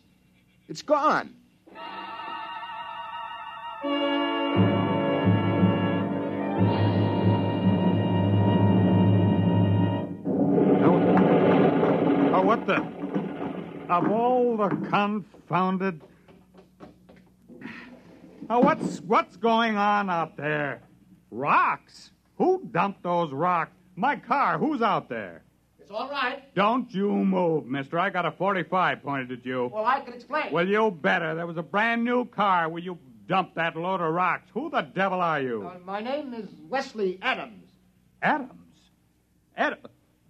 It's gone. Oh, what the... Of all the confounded... Now, what's going on out there? Rocks? Who dumped those rocks? My car, who's out there? It's all right. Don't you move, mister. I got a .45 pointed at you. Well, I can explain. Well, you better. There was a brand-new car where you dumped that load of rocks. Who the devil are you? My name is Wesley Adams. Adams?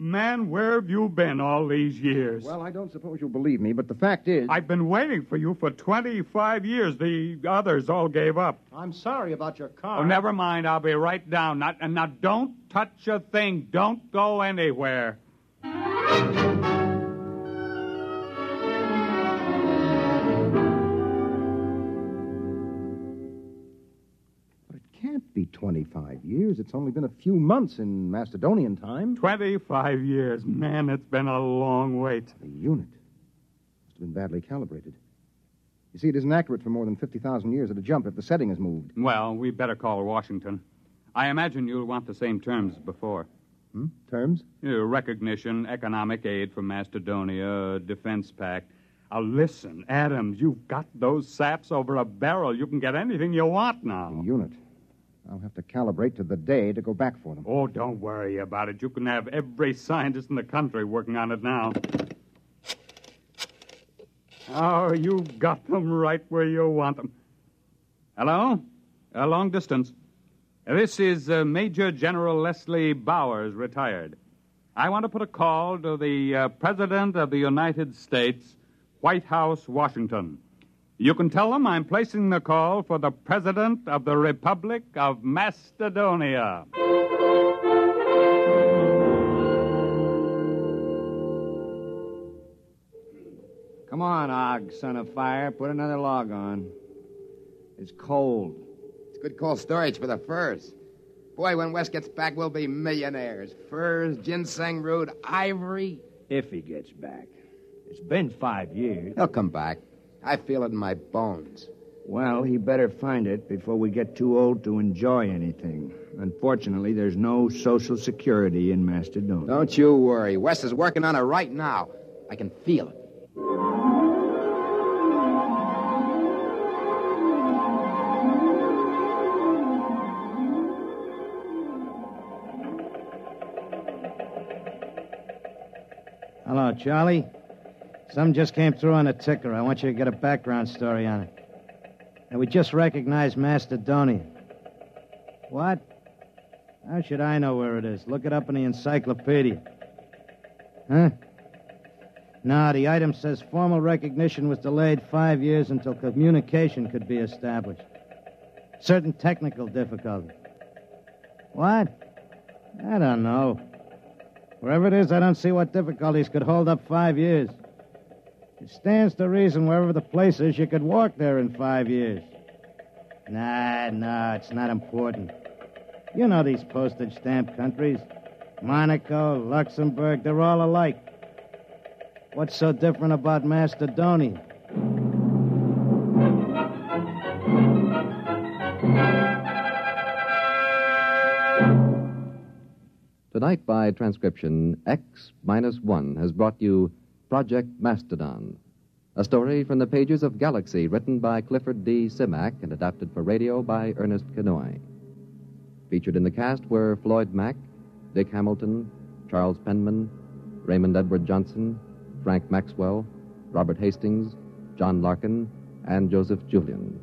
Man, where have you been all these years? Well, I don't suppose you'll believe me, but the fact is... I've been waiting for you for 25 years. The others all gave up. I'm sorry about your car. Oh, never mind. I'll be right down. Now, don't touch a thing. Don't go anywhere. Be 25 years. It's only been a few months in Macedonian time. 25 years. Man, it's been a long wait. The unit must have been badly calibrated. You see, it isn't accurate for more than 50,000 years at a jump if the setting is moved. Well, we better call Washington. I imagine you'll want the same terms as before. Hmm? Terms? Recognition, economic aid from Mastodonia, defense pact. Now, listen, Adams, you've got those saps over a barrel. You can get anything you want now. The unit... I'll have to calibrate to the day to go back for them. Oh, don't worry about it. You can have every scientist in the country working on it now. Oh, you've got them right where you want them. Hello? Long distance. This is Major General Leslie Bowers, retired. I want to put a call to the President of the United States, White House, Washington. You can tell them I'm placing the call for the President of the Republic of Mastodonia. Come on, Og, son of fire. Put another log on. It's cold. It's good cold storage for the furs. Boy, when Wes gets back, we'll be millionaires. Furs, ginseng root, ivory. If he gets back. It's been 5 years. He'll come back. I feel it in my bones. Well, he better find it before we get too old to enjoy anything. Unfortunately, there's no Social Security in Mastodonia. Don't you worry. Wes is working on it right now. I can feel it. Hello, Charlie. Something just came through on a ticker. I want you to get a background story on it. And we just recognized Mastodonia. What? How should I know where it is? Look it up in the encyclopedia. Huh? No, the item says formal recognition was delayed 5 years until communication could be established. Certain technical difficulties. What? I don't know. Wherever it is, I don't see what difficulties could hold up 5 years. It stands to reason wherever the place is, you could walk there in 5 years. Nah, it's not important. You know these postage stamp countries. Monaco, Luxembourg, they're all alike. What's so different about Mastodonia? Tonight, by transcription, X-1 has brought you... Project Mastodon, a story from the pages of Galaxy written by Clifford D. Simak and adapted for radio by Ernest Kenoy. Featured in the cast were Floyd Mack, Dick Hamilton, Charles Penman, Raymond Edward Johnson, Frank Maxwell, Robert Hastings, John Larkin, and Joseph Julian.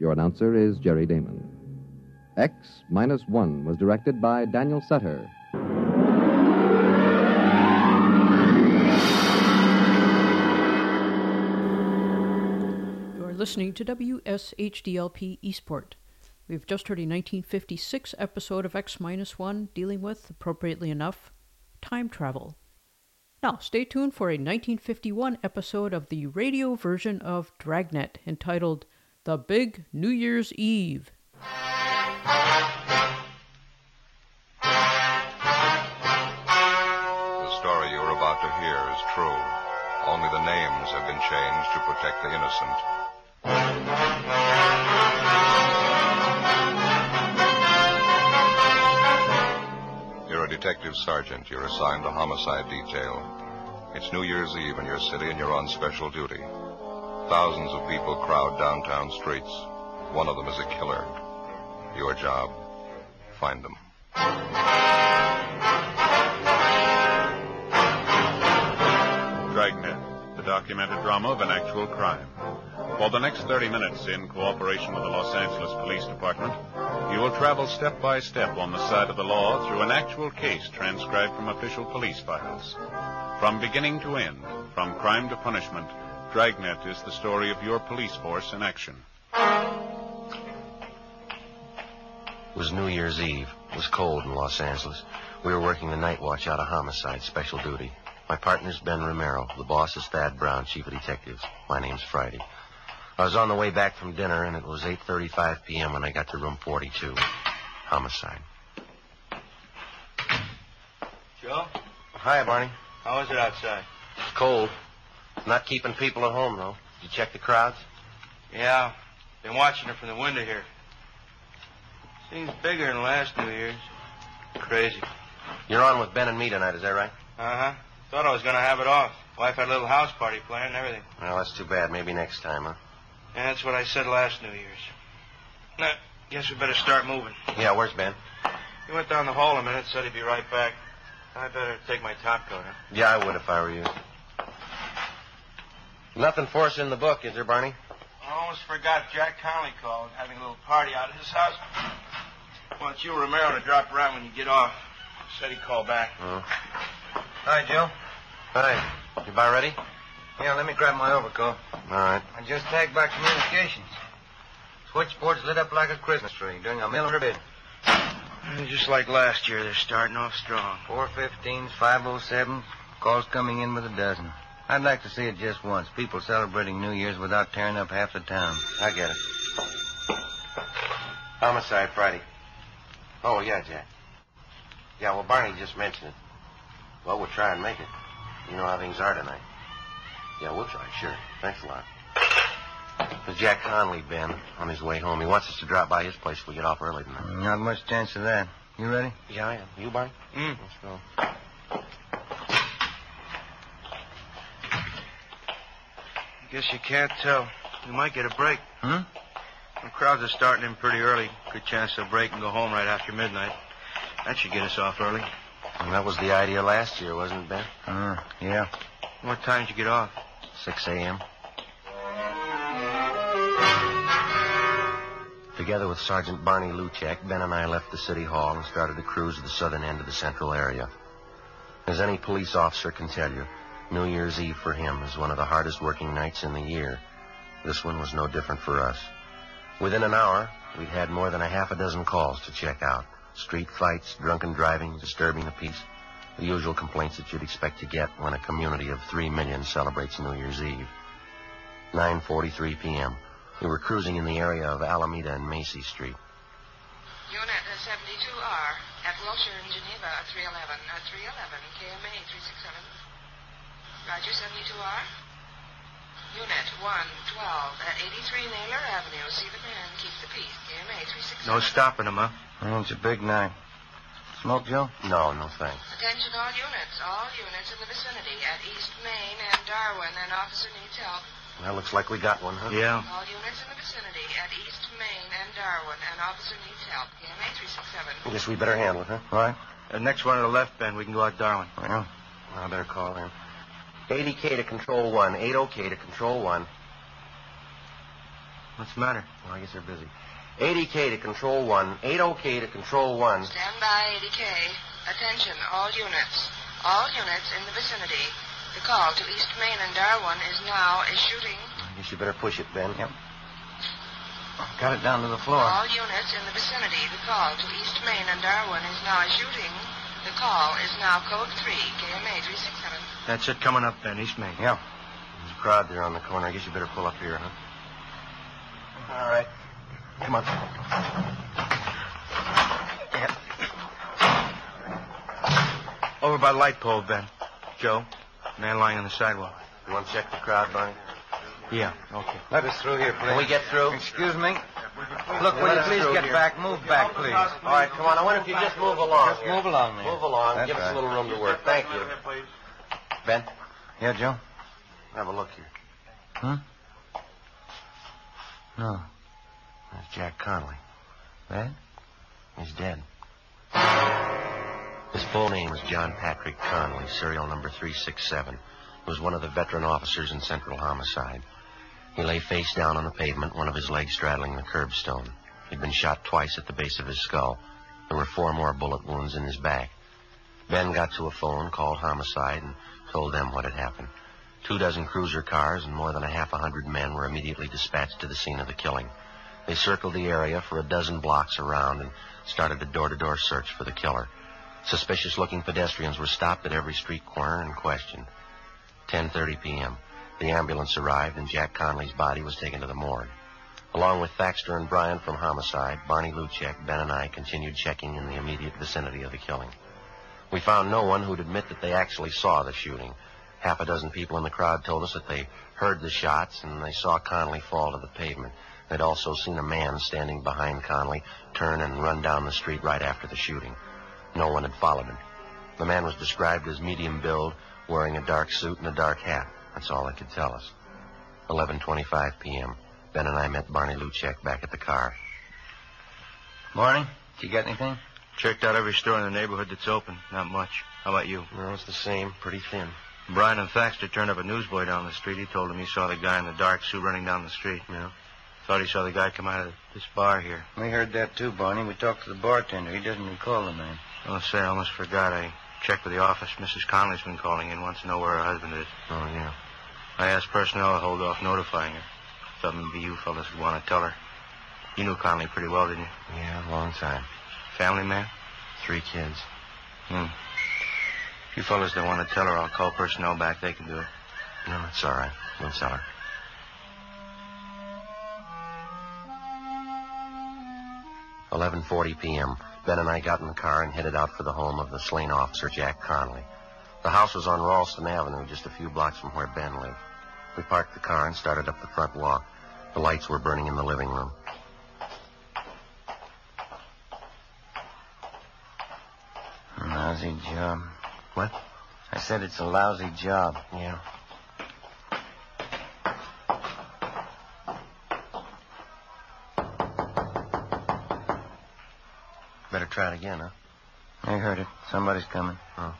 Your announcer is Jerry Damon. X-1 was directed by Daniel Sutter. Listening to WSHDLP Eastport. We've just heard a 1956 episode of X-1 dealing with, appropriately enough, time travel. Now, stay tuned for a 1951 episode of the radio version of Dragnet entitled The Big New Year's Eve. The story you're about to hear is true. Only the names have been changed to protect the innocent. You're a detective sergeant. You're assigned to homicide detail. It's New Year's Eve in your city and you're on special duty. Thousands of people crowd downtown streets. One of them is a killer. Your job, find them. Dragnet. the documented drama of an actual crime. For the next 30 minutes, in cooperation with the Los Angeles Police Department, you will travel step by step on the side of the law through an actual case transcribed from official police files. From beginning to end, from crime to punishment, Dragnet is the story of your police force in action. It was New Year's Eve. It was cold in Los Angeles. We were working the night watch out of homicide, special duty. My partner's Ben Romero. The boss is Thad Brown, chief of detectives. My name's Friday. I was on the way back from dinner, and it was 8:35 p.m. when I got to room 42. Homicide. Joe? Hi, Barney. How is it outside? It's cold. Not keeping people at home, though. Did you check the crowds? Yeah. Been watching it from the window here. Seems bigger than last New Year's. Crazy. You're on with Ben and me tonight, is that right? Uh-huh. Thought I was going to have it off. Wife had a little house party planned and everything. Well, that's too bad. Maybe next time, huh? Yeah, that's what I said last New Year's. Now, guess we better start moving. Yeah, where's Ben? He went down the hall a minute, said he'd be right back. I better take my top coat, huh? Yeah, I would if I were you. Nothing for us in the book, is there, Barney? I almost forgot Jack Conley called, having a little party out at his house. Wants you, Romero, to drop around when you get off. Said he'd call back. Oh. Hi, Joe. Hi. You about ready? Yeah, let me grab my overcoat. All right. I just tagged by communications. Switchboard's lit up like a Christmas tree during a military bid. Just like last year, they're starting off strong. 415s, 507, calls coming in with a dozen. I'd like to see it just once. People celebrating New Year's without tearing up half the town. I get it. Homicide Friday. Oh, yeah, Jack. Yeah, well, Barney just mentioned it. Well, we'll try and make it. You know how things are tonight. Yeah, we'll try, sure. Thanks a lot. There's Jack Conley, Ben, on his way home. He wants us to drop by his place if we get off early tonight. Not much chance of that. You ready? Yeah, I am. You, Barney? Mm. Let's go. Guess you can't tell. You might get a break. Hmm? The crowds are starting in pretty early. Good chance they'll break and go home right after midnight. That should get us off early. And that was the idea last year, wasn't it, Ben? Yeah. What time did you get off? 6 a.m. Together with Sergeant Barney Luchak, Ben and I left the city hall and started a cruise to the southern end of the central area. As any police officer can tell you, New Year's Eve for him is one of the hardest working nights in the year. This one was no different for us. Within an hour, we'd had more than a half a dozen calls to check out. Street fights, drunken driving, disturbing the peace. The usual complaints that you'd expect to get when a community of 3 million celebrates New Year's Eve. 9:43 p.m. We were cruising in the area of Alameda and Macy Street. Unit 72R at Wilshire in Geneva at 311. At 311, KMA 367. Roger, 72R. Unit 112 at 83 Naylor Avenue. See the man, keep the peace. KMA 367. No stopping him, huh? Oh, it's a big night. Smoke, Joe? No, no thanks. Attention all units. All units in the vicinity at East Main and Darwin. An officer needs help. Well, looks like we got one, huh? Yeah. All units in the vicinity at East Main and Darwin. An officer needs help. KMA 367. I guess we better handle it, huh? All right. The next one to the left, Ben. We can go out Darwin. Yeah. I better call him. 80K to Control 1. 80K to Control 1. What's the matter? Well, I guess they're busy. 80K to Control 1. 80K to Control 1. Stand by, 80K. Attention, all units. All units in the vicinity. The call to East Main and Darwin is now a shooting. I guess you better push it, Ben. Yep. Got it down to the floor. All units in the vicinity. The call to East Main and Darwin is now a shooting. The call is now code 3, KMA 367. That's it coming up, Ben, East Main. Yeah. There's a crowd there on the corner. I guess you better pull up here, huh? All right. Come on. Yeah. Over by the light pole, Ben. Joe, man lying on the sidewalk. You want to check the crowd, Barney? Yeah, okay. Let us through here, please. Can we get through? Excuse me? Look, will you please get back? Move back, please. All right, come on. I wonder if you just move along. Just move along, man. Move along. Give us a little room to work. Thank you. Ben? Yeah, Joe? Have a look here. Huh? No. That's Jack Conley. Ben? He's dead. His full name was John Patrick Conley, serial number 367. was one of the veteran officers in Central Homicide. He lay face down on the pavement, one of his legs straddling the curbstone. He'd been shot twice at the base of his skull. There were 4 more bullet wounds in his back. Ben got to a phone, called Homicide, and told them what had happened. 2 dozen cruiser cars and more than 100 men were immediately dispatched to the scene of the killing. They circled the area for 12 blocks around and started a door-to-door search for the killer. Suspicious-looking pedestrians were stopped at every street corner and questioned. 10:30 p.m. The ambulance arrived and Jack Conley's body was taken to the morgue. Along with Thaxter and Brian from Homicide, Barney Luchek, Ben and I continued checking in the immediate vicinity of the killing. We found no one who'd admit that they actually saw the shooting. Half a dozen people in the crowd told us that they heard the shots and they saw Conley fall to the pavement. They'd also seen a man standing behind Conley turn and run down the street right after the shooting. No one had followed him. The man was described as medium build, wearing a dark suit and a dark hat. That's all they could tell us. 11:25 p.m. Ben and I met Barney Luchek back at the car. Morning. Did you get anything? Checked out every store in the neighborhood that's open. Not much. How about you? No, it's the same. Pretty thin. Brian and Thaxter turned up a newsboy down the street. He told him he saw the guy in the dark suit running down the street. Yeah. Thought he saw the guy come out of this bar here. We heard that too, Barney. We talked to the bartender. He doesn't recall the name. Oh, say, I almost forgot. I checked with the office. Mrs. Conley's been calling in. Wants to know where her husband is. Oh, yeah. I asked personnel to hold off notifying her. Thought maybe you fellas would want to tell her. You knew Conley pretty well, didn't you? Yeah, a long time. Family man? 3 kids. If you fellas don't want to tell her, I'll call personnel back. They can do it. No, it's all right. We'll tell her. p.m. Ben and I got in the car and headed out for the home of the slain officer, Jack Conley. The house was on Ralston Avenue, just a few blocks from where Ben lived. We parked the car and started up the front walk. The lights were burning in the living room. Lousy job. What? I said it's a lousy job. Yeah. Better try it again, huh? I heard it. Somebody's coming. Oh.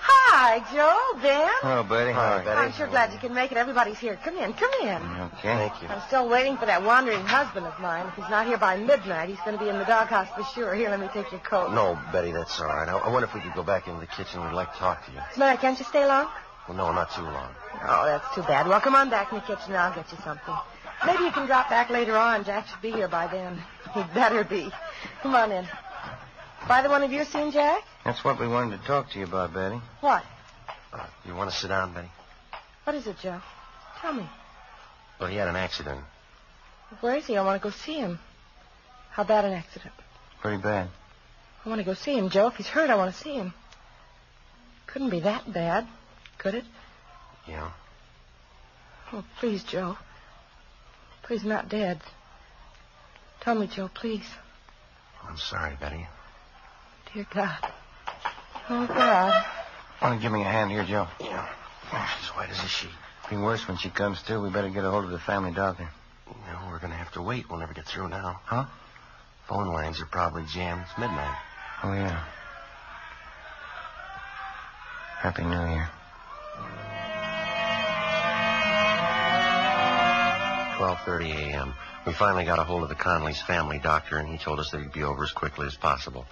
Hi, Joe, Ben. Hello, buddy. Hi, Betty. I'm sure glad you can make it. Everybody's here. Come in, come in. Okay. Thank you. I'm still waiting for that wandering husband of mine. If he's not here by midnight, he's going to be in the doghouse for sure. Here, let me take your coat. No, Betty, that's all right. I wonder if we could go back into the kitchen. We'd like to talk to you. Samara, can't you stay long? Well, no, not too long. Oh, that's too bad. Well, come on back in the kitchen. I'll get you something. Maybe you can drop back later on. Jack should be here by then. He'd better be. Come on in. Have either one of you seen Jack? That's what we wanted to talk to you about, Betty. What? You want to sit down, Betty? What is it, Joe? Tell me. Well, he had an accident. Where is he? I want to go see him. How bad an accident? Pretty bad. I want to go see him, Joe. If he's hurt, I want to see him. Couldn't be that bad, could it? Yeah. Oh, please, Joe. Please, not dead. Tell me, Joe, please. I'm sorry, Betty. Dear God. Oh, God. Why don't you give me a hand here, Joe? Yeah. As white as a sheet. It'll be worse when she comes, too. We better get a hold of the family doctor. No, we're going to have to wait. We'll never get through now. Huh? Phone lines are probably jammed. It's midnight. Oh, yeah. Happy New Year. 12:30 a.m. We finally got a hold of the Conley's family doctor, and he told us that he'd be over as quickly as possible.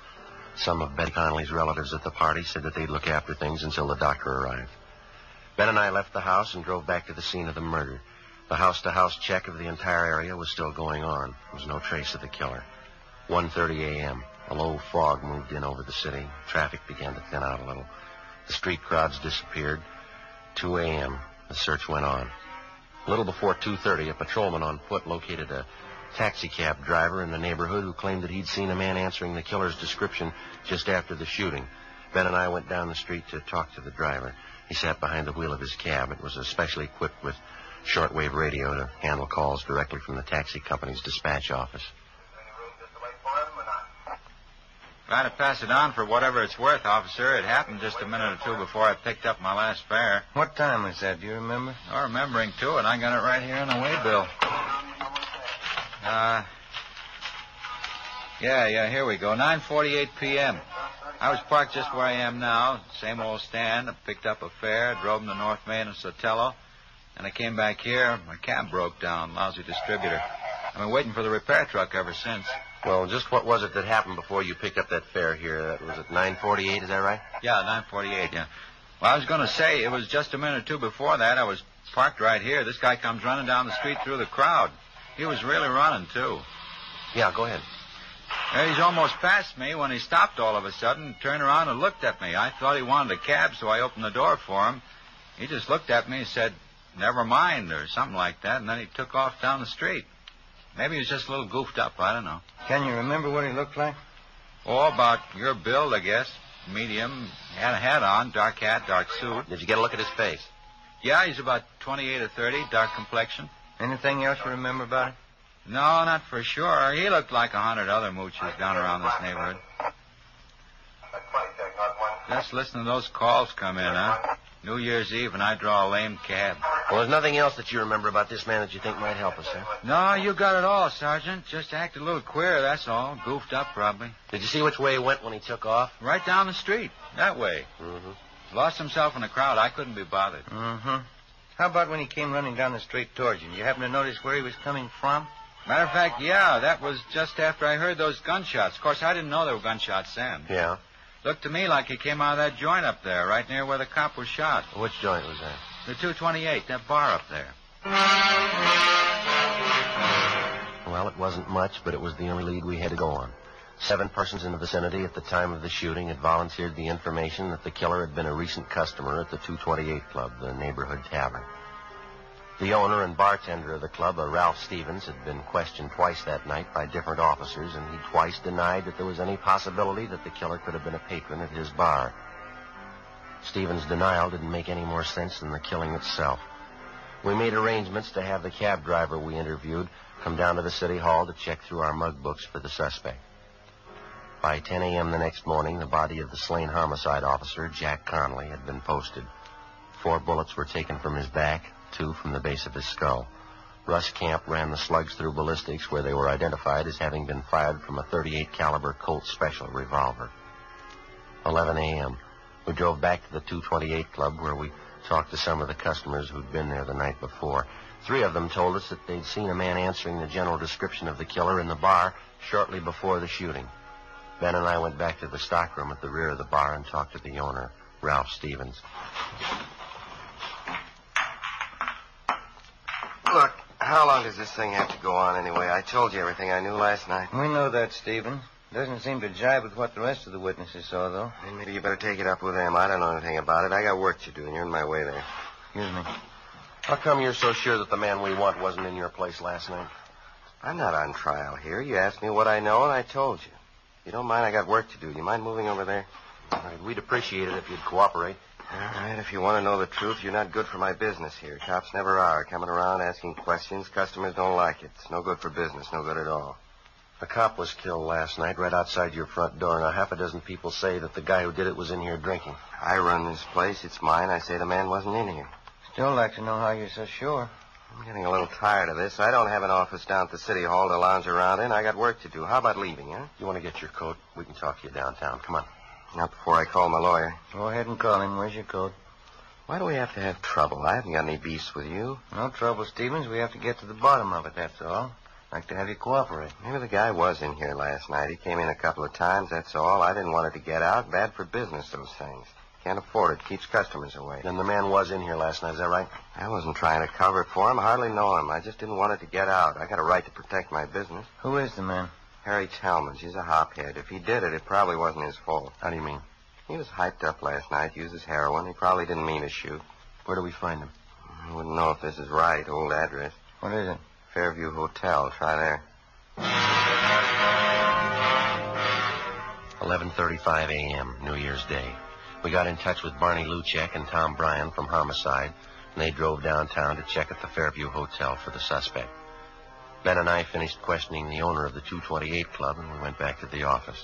Some of Ben Conley's relatives at the party said that they'd look after things until the doctor arrived. Ben and I left the house and drove back to the scene of the murder. The house-to-house check of the entire area was still going on. There was no trace of the killer. 1:30 a.m. A low fog moved in over the city. Traffic began to thin out a little. The street crowds disappeared. 2 a.m. The search went on. A little before 2:30, a patrolman on foot located a taxicab driver in the neighborhood who claimed that he'd seen a man answering the killer's description just after the shooting. Ben and I went down the street to talk to the driver. He sat behind the wheel of his cab. It was especially equipped with shortwave radio to handle calls directly from the taxi company's dispatch office. Try to pass it on for whatever it's worth, officer. It happened just a minute or two before I picked up my last fare. What time was that? Do you remember? I'm remembering, too, and I got it right here on the way bill. Yeah, here we go. 9:48 p.m. I was parked just where I am now, same old stand. I picked up a fare, drove them to North Main and Sotelo, and I came back here. My cab broke down, lousy distributor. I've been waiting for the repair truck ever since. Well, just what was it that happened before you picked up that fare here? That was at 9:48, is that right? Yeah, 9:48, yeah. Well, I was going to say, it was just a minute or two before that. I was parked right here. This guy comes running down the street through the crowd. He was really running, too. Yeah, go ahead. He's almost past me when he stopped all of a sudden, turned around and looked at me. I thought he wanted a cab, so I opened the door for him. He just looked at me and said, never mind, or something like that, and then he took off down the street. Maybe he was just a little goofed up, I don't know. Can you remember what he looked like? Oh, about your build, I guess. Medium. He had a hat on, dark hat, dark suit. Did you get a look at his face? Yeah, he's about 28 or 30, dark complexion. Anything else you remember about it? No, not for sure. He looked like 100 other moochers down around this neighborhood. Just listen to those calls come in, huh? New Year's Eve, and I draw a lame cab. Well, there's nothing else that you remember about this man that you think might help us, sir? No, you got it all, Sergeant. Just acted a little queer, that's all. Goofed up, probably. Did you see which way he went when he took off? Right down the street. That way. Mm-hmm. Lost himself in the crowd. I couldn't be bothered. Mm-hmm. How about when he came running down the street towards you? You happen to notice where he was coming from? Matter of fact, yeah, that was just after I heard those gunshots. Of course, I didn't know there were gunshots then. Yeah. Looked to me like he came out of that joint up there, right near where the cop was shot. Which joint was that? The 228, that bar up there. Well, it wasn't much, but it was the only lead we had to go on. 7 persons in the vicinity at the time of the shooting had volunteered the information that the killer had been a recent customer at the 228 Club, the neighborhood tavern. The owner and bartender of the club, Ralph Stevens, had been questioned twice that night by different officers, and he twice denied that there was any possibility that the killer could have been a patron at his bar. Stevens' denial didn't make any more sense than the killing itself. We made arrangements to have the cab driver we interviewed come down to the city hall to check through our mug books for the suspect. By 10 a.m. the next morning, the body of the slain homicide officer, Jack Conley, had been posted. 4 bullets were taken from his back, 2 from the base of his skull. Russ Camp ran the slugs through ballistics where they were identified as having been fired from a .38 caliber Colt Special revolver. 11 a.m. We drove back to the 228 Club where we talked to some of the customers who'd been there the night before. 3 of them told us that they'd seen a man answering the general description of the killer in the bar shortly before the shooting. Ben and I went back to the stockroom at the rear of the bar and talked to the owner, Ralph Stevens. Look, how long does this thing have to go on anyway? I told you everything I knew last night. We know that, Stephen. Doesn't seem to jibe with what the rest of the witnesses saw, though. Then maybe you better take it up with them. I don't know anything about it. I got work to do, and you're in my way there. Excuse me. How come you're so sure that the man we want wasn't in your place last night? I'm not on trial here. You asked me what I know, and I told you. If you don't mind, I got work to do. You mind moving over there? All right, we'd appreciate it if you'd cooperate. All right, if you want to know the truth, you're not good for my business here. Cops never are. Coming around asking questions, customers don't like it. It's no good for business, no good at all. A cop was killed last night right outside your front door, and 6 people say that the guy who did it was in here drinking. I run this place. It's mine. I say the man wasn't in here. Still like to know how you're so sure. I'm getting a little tired of this. I don't have an office down at the city hall to lounge around in. I got work to do. How about leaving, huh? You want to get your coat? We can talk to you downtown. Come on. Not before I call my lawyer. Go ahead and call him. Where's your coat? Why do we have to have trouble? I haven't got any beefs with you. No trouble, Stevens. We have to get to the bottom of it, that's all. I'd like to have you cooperate. Maybe the guy was in here last night. He came in a couple of times, that's all. I didn't want it to get out. Bad for business, those things. Can't afford it. Keeps customers away. Then the man was in here last night, is that right? I wasn't trying to cover it for him. I hardly know him. I just didn't want it to get out. I got a right to protect my business. Who is the man? Harry Talmadge. He's a hophead. If he did it, it probably wasn't his fault. How do you mean? He was hyped up last night, uses heroin. He probably didn't mean to shoot. Where do we find him? I wouldn't know if this is right. Old address. What is it? Fairview Hotel. Try there. 11:35 a.m., New Year's Day. We got in touch with Barney Luchek and Tom Bryan from Homicide, and they drove downtown to check at the Fairview Hotel for the suspect. Ben and I finished questioning the owner of the 228 Club, and we went back to the office.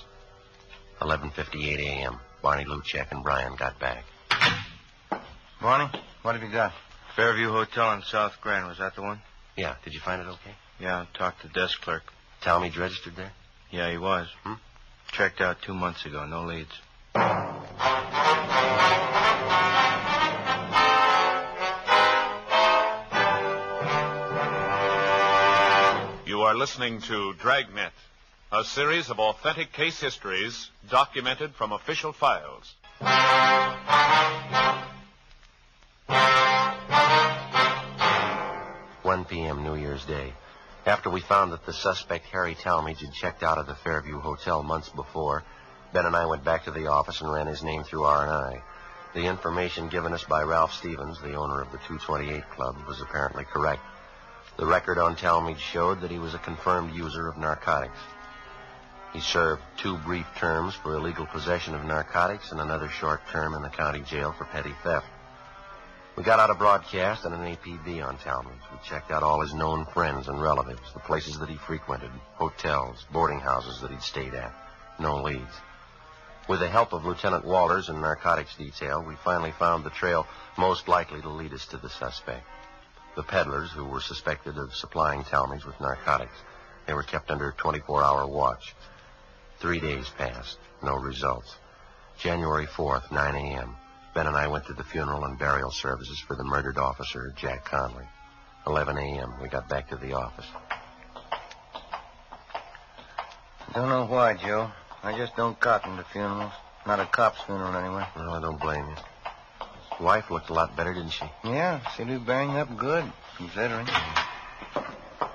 11:58 a.m. Barney Luchek and Bryan got back. Barney, what have you got? Fairview Hotel in South Grand. Was that the one? Yeah. Did you find it okay? Yeah, I talked to the desk clerk. Talmadge registered there? Yeah, he was. Checked out 2 months ago. No leads. You are listening to Dragnet, a series of authentic case histories documented from official files. p.m. New Year's Day. After we found that the suspect, Harry Talmadge, had checked out of the Fairview Hotel months before, Ben and I went back to the office and ran his name through R&I. The information given us by Ralph Stevens, the owner of the 228 Club, was apparently correct. The record on Talmadge showed that he was a confirmed user of narcotics. He served 2 brief terms for illegal possession of narcotics and another short term in the county jail for petty theft. We got out a broadcast and an APB on Talmadge. We checked out all his known friends and relatives, the places that he frequented, hotels, boarding houses that he'd stayed at. No leads. With the help of Lieutenant Walters and narcotics detail, we finally found the trail most likely to lead us to the suspect. The peddlers who were suspected of supplying Talmadge with narcotics. They were kept under a 24-hour watch. 3 days passed. No results. January 4th, 9 a.m. Ben and I went to the funeral and burial services for the murdered officer, Jack Conley. 11 a.m., we got back to the office. Don't know why, Joe. I just don't cotton to funerals. Not a cop's funeral, anyway. No, I don't blame you. His wife looked a lot better, didn't she? Yeah, she do bang up good, considering.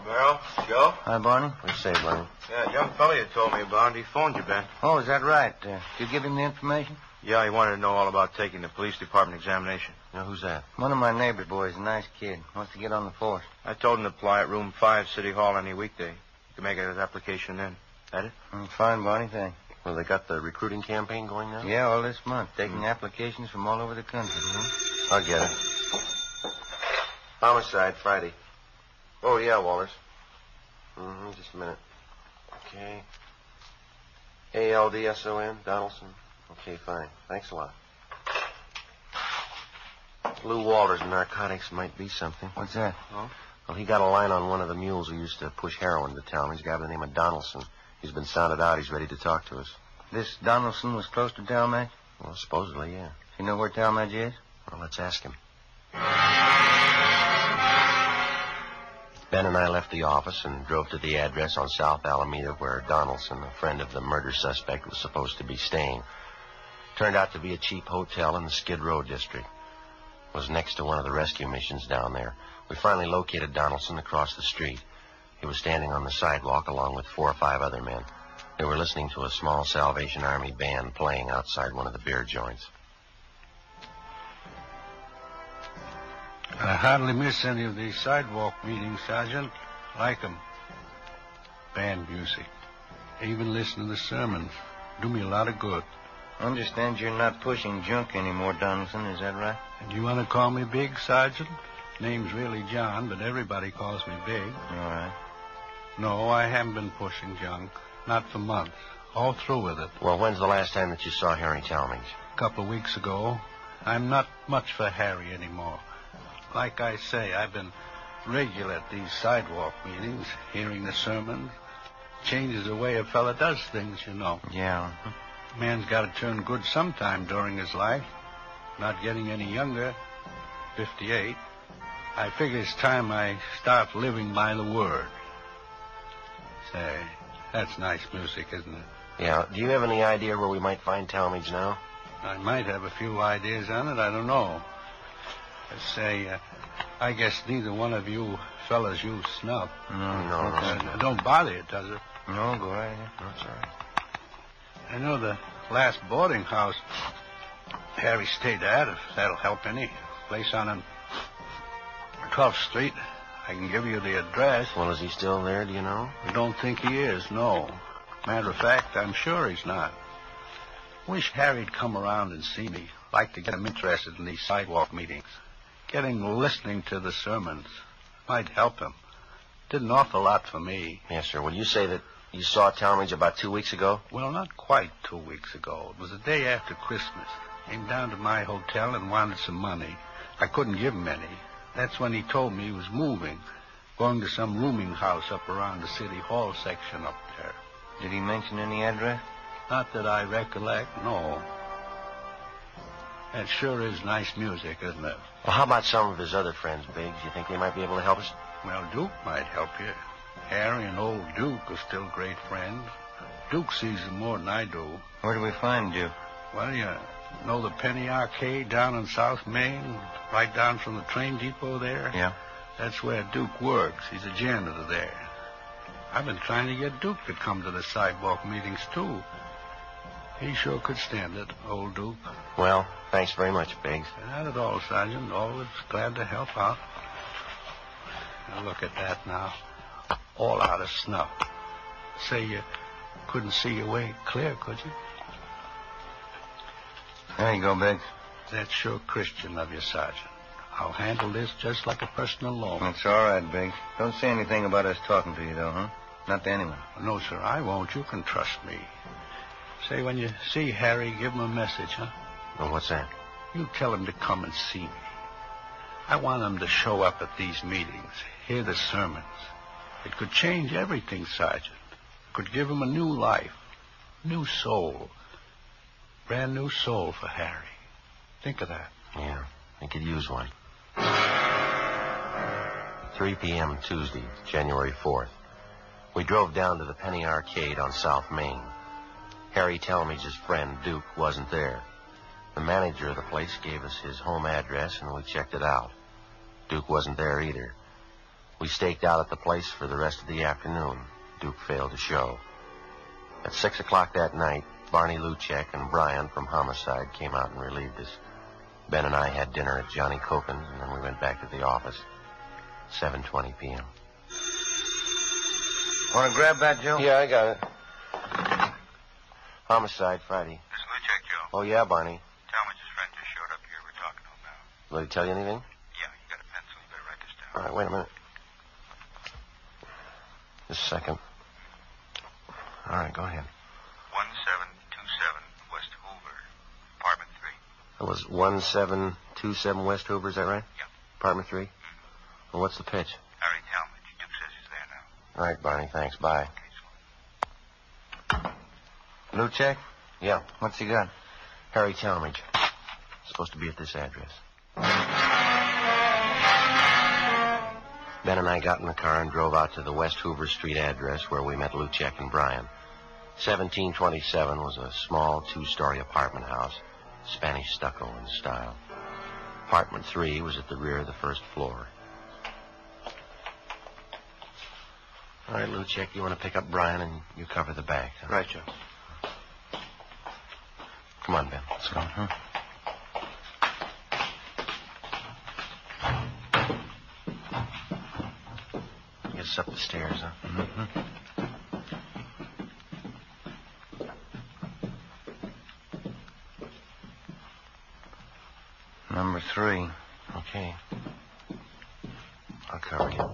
Merrill, Joe? Hi, Barney. What do you say, Barney? Yeah, that young fella you told me about, he phoned you, Ben. Oh, is that right? Did you give him the information? Yeah, he wanted to know all about taking the police department examination. Now, who's that? One of my neighbor boys, a nice kid. Wants to get on the force. I told him to apply at room 5, City Hall, any weekday. You can make an application then. That it? Fine, Barney, thanks. Well, they got the recruiting campaign going now? Yeah, all this month. Taking applications from all over the country. Mm-hmm. I'll get it. Homicide, Friday. Oh, yeah, Walters. Mm-hmm, just a minute. Okay. A-L-D-S-O-N, Donaldson. Okay, fine. Thanks a lot. Lou Walters' narcotics might be something. What's that? Oh? Well, he got a line on one of the mules who used to push heroin to town. He's a guy by the name of Donaldson. He's been sounded out. He's ready to talk to us. This Donaldson was close to Talmadge? Well, supposedly, yeah. You know where Talmadge is? Well, let's ask him. Ben and I left the office and drove to the address on South Alameda where Donaldson, a friend of the murder suspect, was supposed to be staying. Turned out to be a cheap hotel in the Skid Row district. Was next to one of the rescue missions down there. We finally located Donaldson across the street. He was standing on the sidewalk along with 4 or 5 other men. They were listening to a small Salvation Army band playing outside one of the beer joints. I hardly miss any of these sidewalk meetings, Sergeant. Like them. Band music. I even listen to the sermons. Do me a lot of good. I understand you're not pushing junk anymore, Donaldson. Is that right? Do you want to call me Big, Sergeant? Name's really John, but everybody calls me Big. All right. No, I haven't been pushing junk. Not for months. All through with it. Well, when's the last time that you saw Harry Talmadge? A couple of weeks ago. I'm not much for Harry anymore. Like I say, I've been regular at these sidewalk meetings, hearing the sermons. Changes the way a fella does things, you know. Yeah. Man's got to turn good sometime during his life. Not getting any younger. 58. I figure it's time I start living by the word. Say, that's nice music, isn't it? Yeah. Do you have any idea where we might find Talmadge now? I might have a few ideas on it. I don't know. Say, I guess neither one of you fellas use snuff. No. Don't bother you, does it? No, go right ahead. That's all right. I know the last boarding house Harry stayed at, if that'll help any. Place on 12th Street. I can give you the address. Well, is he still there, do you know? I don't think he is, no. Matter of fact, I'm sure he's not. Wish Harry'd come around and see me. Like to get him interested in these sidewalk meetings. Getting listening to the sermons might help him. Did an awful lot for me. Yes, sir. Well, you say that you saw Talmadge about 2 weeks ago? Well, not quite 2 weeks ago. It was the day after Christmas. Came down to my hotel and wanted some money. I couldn't give him any. That's when he told me he was moving, going to some rooming house up around the City Hall section up there. Did he mention any address? Not that I recollect, no. That sure is nice music, isn't it? Well, how about some of his other friends, Biggs? You think they might be able to help us? Well, Duke might help you. Harry and old Duke are still great friends. Duke sees them more than I do. Where do we find Duke? Well, you know the Penny Arcade down in South Main, right down from the train depot there? Yeah. That's where Duke works. He's a janitor there. I've been trying to get Duke to come to the sidewalk meetings, too. He sure could stand it, old Duke. Well, thanks very much, Biggs. Not at all, Sergeant. Always glad to help out. Now, look at that now. All out of snuff. Say you couldn't see your way clear, could you? There you go, Biggs. That's sure Christian of you, Sergeant. I'll handle this just like a personal loan. That's all right, Biggs. Don't say anything about us talking to you, though, huh? Not to anyone. No, sir, I won't. You can trust me. Say, when you see Harry, give him a message, huh? Well, what's that? You tell him to come and see me. I want him to show up at these meetings, hear the sermons. It could change everything, Sergeant. It could give him a new life, new soul. Brand new soul for Harry. Think of that. Yeah, I could use one. 3 p.m. Tuesday, January 4th. We drove down to the Penny Arcade on South Main. Harry Talmadge's friend, Duke, wasn't there. The manager of the place gave us his home address, and we checked it out. Duke wasn't there either. We staked out at the place for the rest of the afternoon. Duke failed to show. At 6 o'clock that night, Barney Luchek and Brian from Homicide came out and relieved us. Ben and I had dinner at Johnny Copen's, and then we went back to the office. 7:20 p.m. Want to grab that, Joe? Yeah, I got it. Homicide, Friday. This is Luchek, Joe. Oh, yeah, Barney. Talmadge's friend just showed up here. We're talking to him now. Will he tell you anything? Yeah, you got a pencil. You better write this down. All right, wait a minute. Just a second. All right, go ahead. 1727 West Hoover, apartment 3. That was 1727 West Hoover, is that right? Yeah. Apartment 3? Mm-hmm. Well, what's the pitch? Harry Talmadge. Duke says he's there now. All right, Barney, thanks. Bye. Okay. Luchek? Yeah. What's he got? Harry Talmadge. Supposed to be at this address. Ben and I got in the car and drove out to the West Hoover Street address where we met Luchek and Brian. 1727 was a small two-story apartment house, Spanish stucco in style. Apartment 3 was at the rear of the first floor. All right, Luchek, you want to pick up Brian and you cover the back. Huh? Right, Joe. Come on, Ben. Let's go. Huh? I guess up the stairs, huh? Mm-hmm. Number 3. Okay. I'll cover you.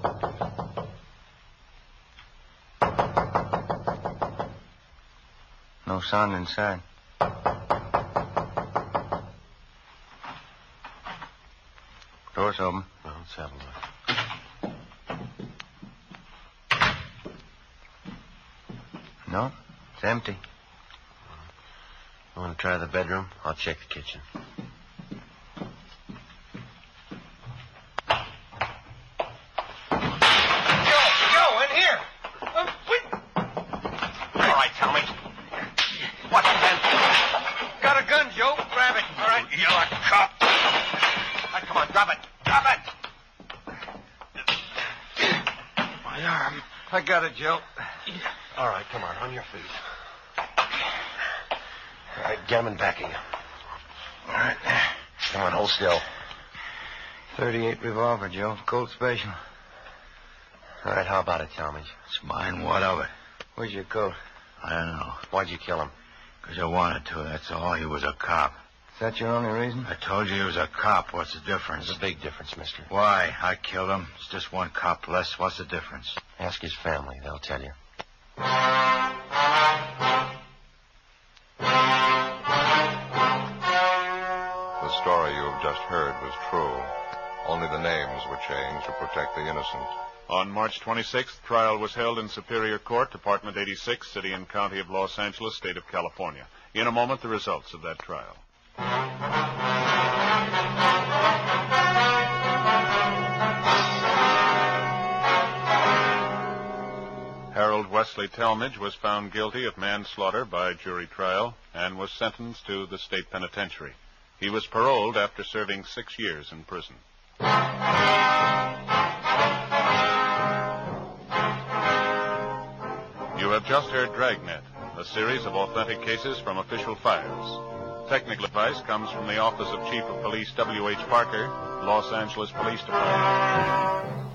No sound inside. Door's open. Well, let's have a look. No, it's empty. You want to try the bedroom? I'll check the kitchen. Joe, in here! All right, Tommy. Watch it, Ben. Got a gun, Joe. Grab it. All right, you're a cop. All right, come on, drop it. I got it, Joe. All right, come on your feet. All right, gammon backing. All right. Come on, hold still. 38 revolver, Joe. Cold special. All right, how about it, Talmadge? It's mine. What of it? Where's your coat? I don't know. Why'd you kill him? Because I wanted to. That's all. He was a cop. Is that your only reason? I told you he was a cop. What's the difference? It's a big difference, mister. Why? I killed him. It's just one cop less. What's the difference? Ask his family. They'll tell you. The story you have just heard was true. Only the names were changed to protect the innocent. On March 26th, trial was held in Superior Court, Department 86, City and County of Los Angeles, State of California. In a moment, the results of that trial. old Wesley Talmadge was found guilty of manslaughter by jury trial and was sentenced to the state penitentiary. He was paroled after serving 6 years in prison. You have just heard Dragnet, a series of authentic cases from official files. Technical advice comes from the Office of Chief of Police W.H. Parker, Los Angeles Police Department.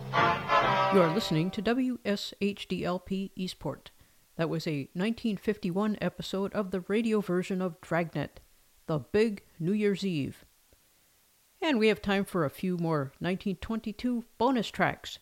You're listening to WSHDLP Eastport. That was a 1951 episode of the radio version of Dragnet, The Big New Year's Eve. And we have time for a few more 1922 bonus tracks.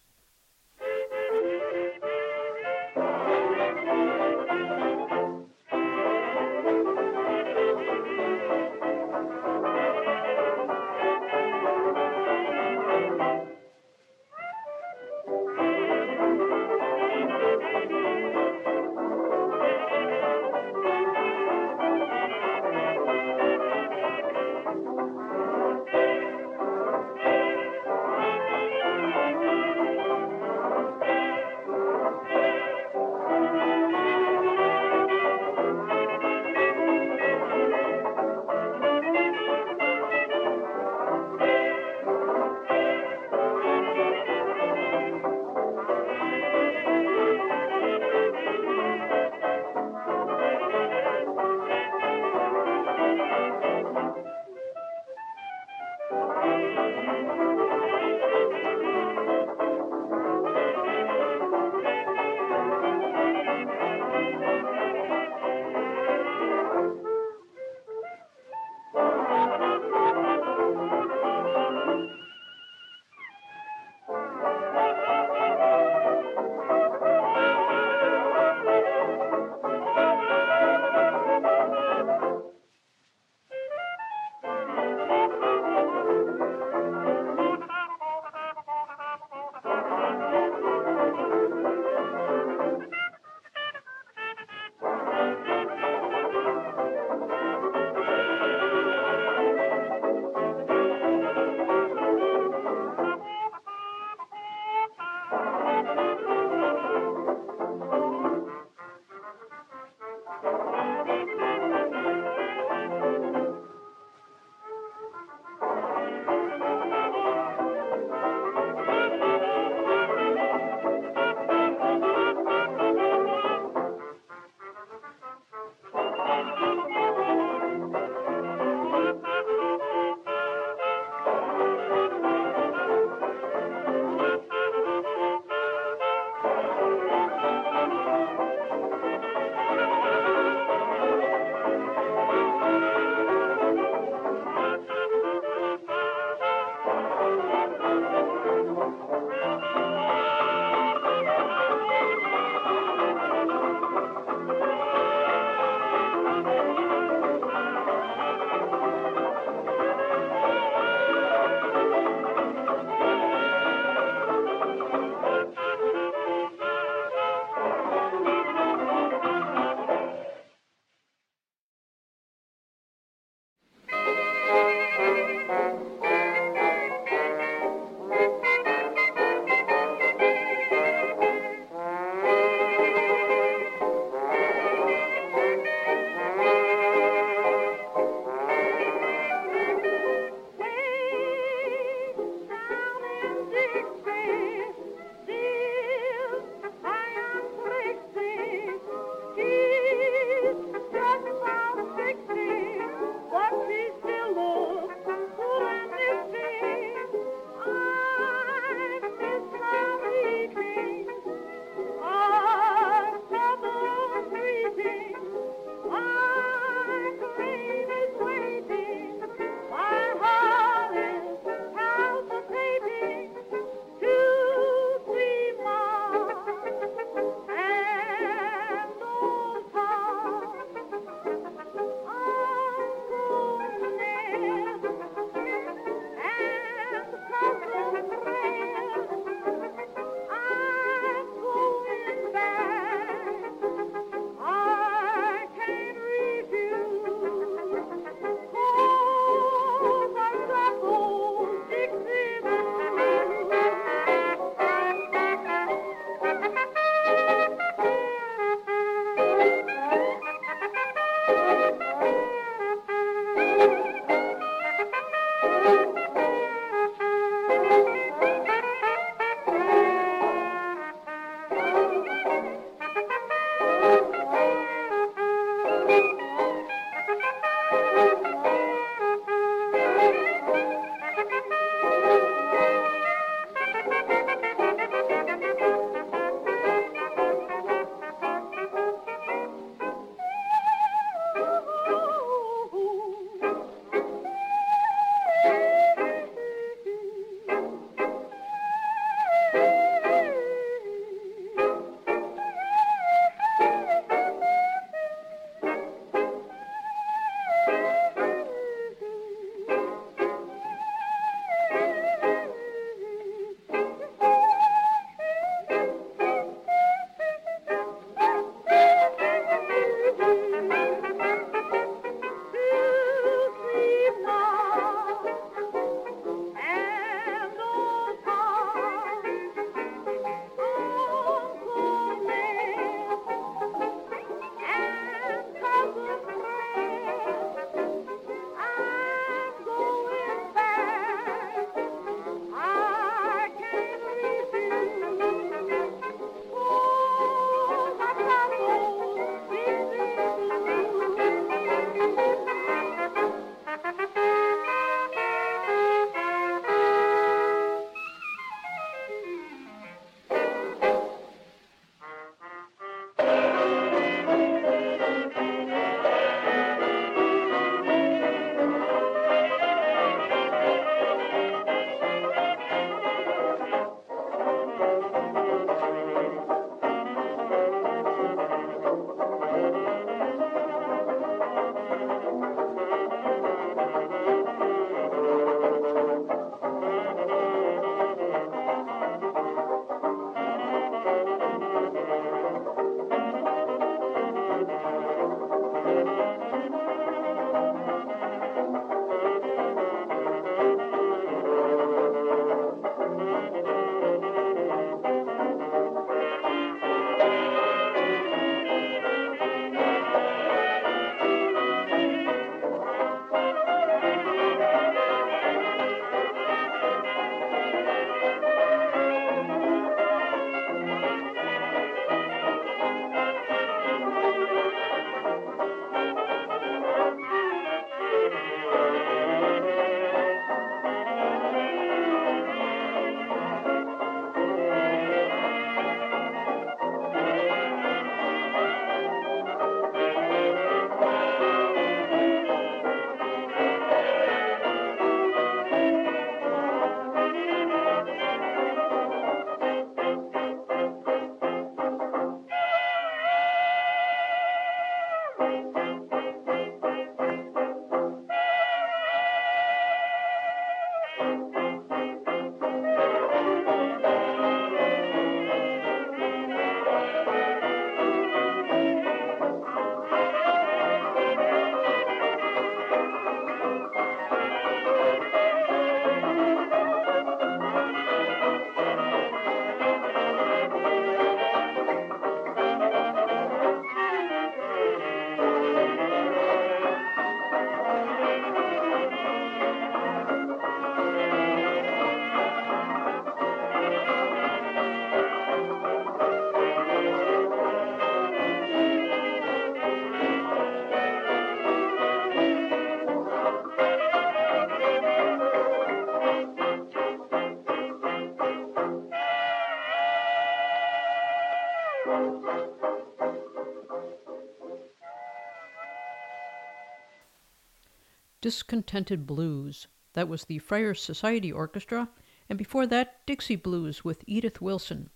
Discontented Blues. That was the Friar Society Orchestra, and before that, Dixie Blues with Edith Wilson.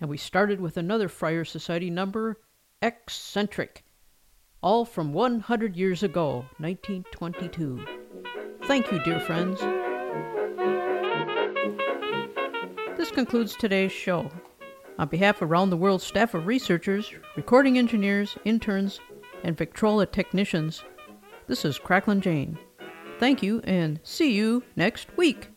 And we started with another Friar Society number, Eccentric, all from 100 years ago, 1922. Thank you, dear friends. This concludes today's show. On behalf of Around the World staff of researchers, recording engineers, interns, and Victrola technicians, this is Cracklin' Jane. Thank you, and see you next week.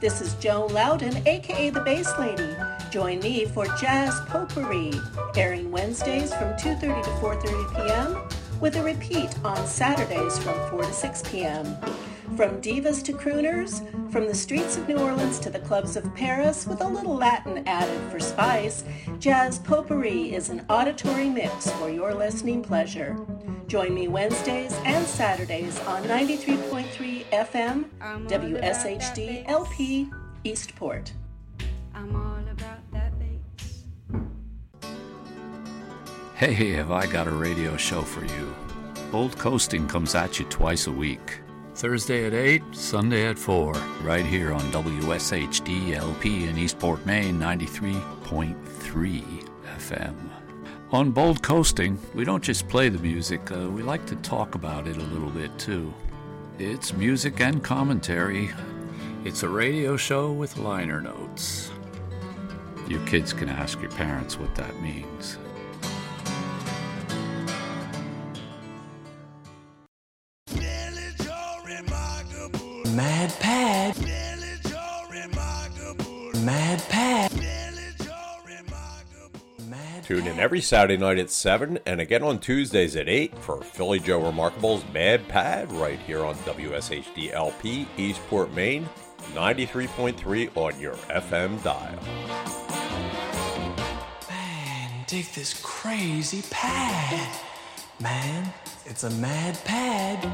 This is Jo Loudon, a.k.a. The Bass Lady. Join me for Jazz Potpourri, airing Wednesdays from 2:30 to 4:30 p.m., with a repeat on Saturdays from 4 to 6 p.m. From divas to crooners, from the streets of New Orleans to the clubs of Paris, with a little Latin added for spice, Jazz Potpourri is an auditory mix for your listening pleasure. Join me Wednesdays and Saturdays on 93.3 FM, WSHDLP, Eastport. I'm all about that bass. Hey, have I got a radio show for you. Bold Coasting comes at you twice a week. Thursday at 8, Sunday at 4, right here on WSHDLP in Eastport, Maine, 93.3 FM. On Bold Coasting, we don't just play the music, we like to talk about it a little bit too. It's music and commentary. It's a radio show with liner notes. Your kids can ask your parents what that means. Mad Pad. Mad Pad. Tune in every Saturday night at 7 and again on Tuesdays at 8 for Philly Joe Remarkable's Mad Pad right here on WSHDLP, Eastport, Maine, 93.3 on your FM dial. Man, dig this crazy pad. Man, it's a mad pad.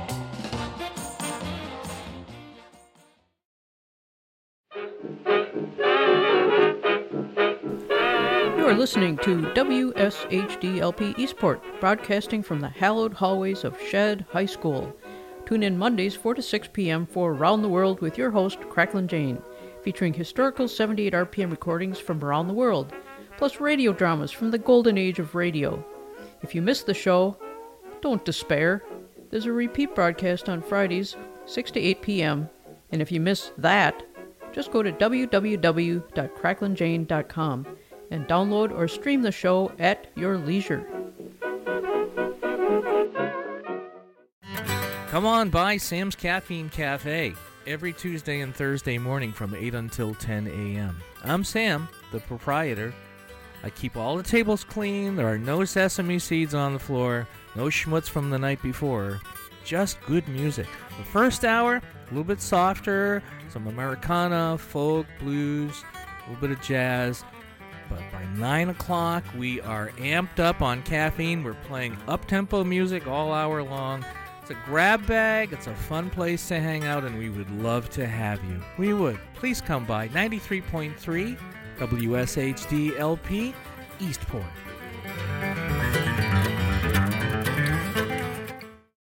You are listening to WSHDLP Eastport, broadcasting from the hallowed hallways of Shedd High School. Tune in Mondays 4 to 6 p.m. for Around the World with your host, Cracklin' Jane, featuring historical 78 RPM recordings from around the world, plus radio dramas from the golden age of radio. If you miss the show, don't despair. There's a repeat broadcast on Fridays, 6 to 8 p.m., and if you miss that, just go to www.cracklinjane.com. and download or stream the show at your leisure. Come on by Sam's Caffeine Cafe every Tuesday and Thursday morning from 8 until 10 a.m. I'm Sam, the proprietor. I keep all the tables clean. There are no sesame seeds on the floor, no schmutz from the night before, just good music. The first hour, a little bit softer, some Americana, folk, blues, a little bit of jazz. But by 9 o'clock, we are amped up on caffeine. We're playing up-tempo music all hour long. It's a grab bag. It's a fun place to hang out, and we would love to have you. We would. Please come by. 93.3 WSHDLP, Eastport.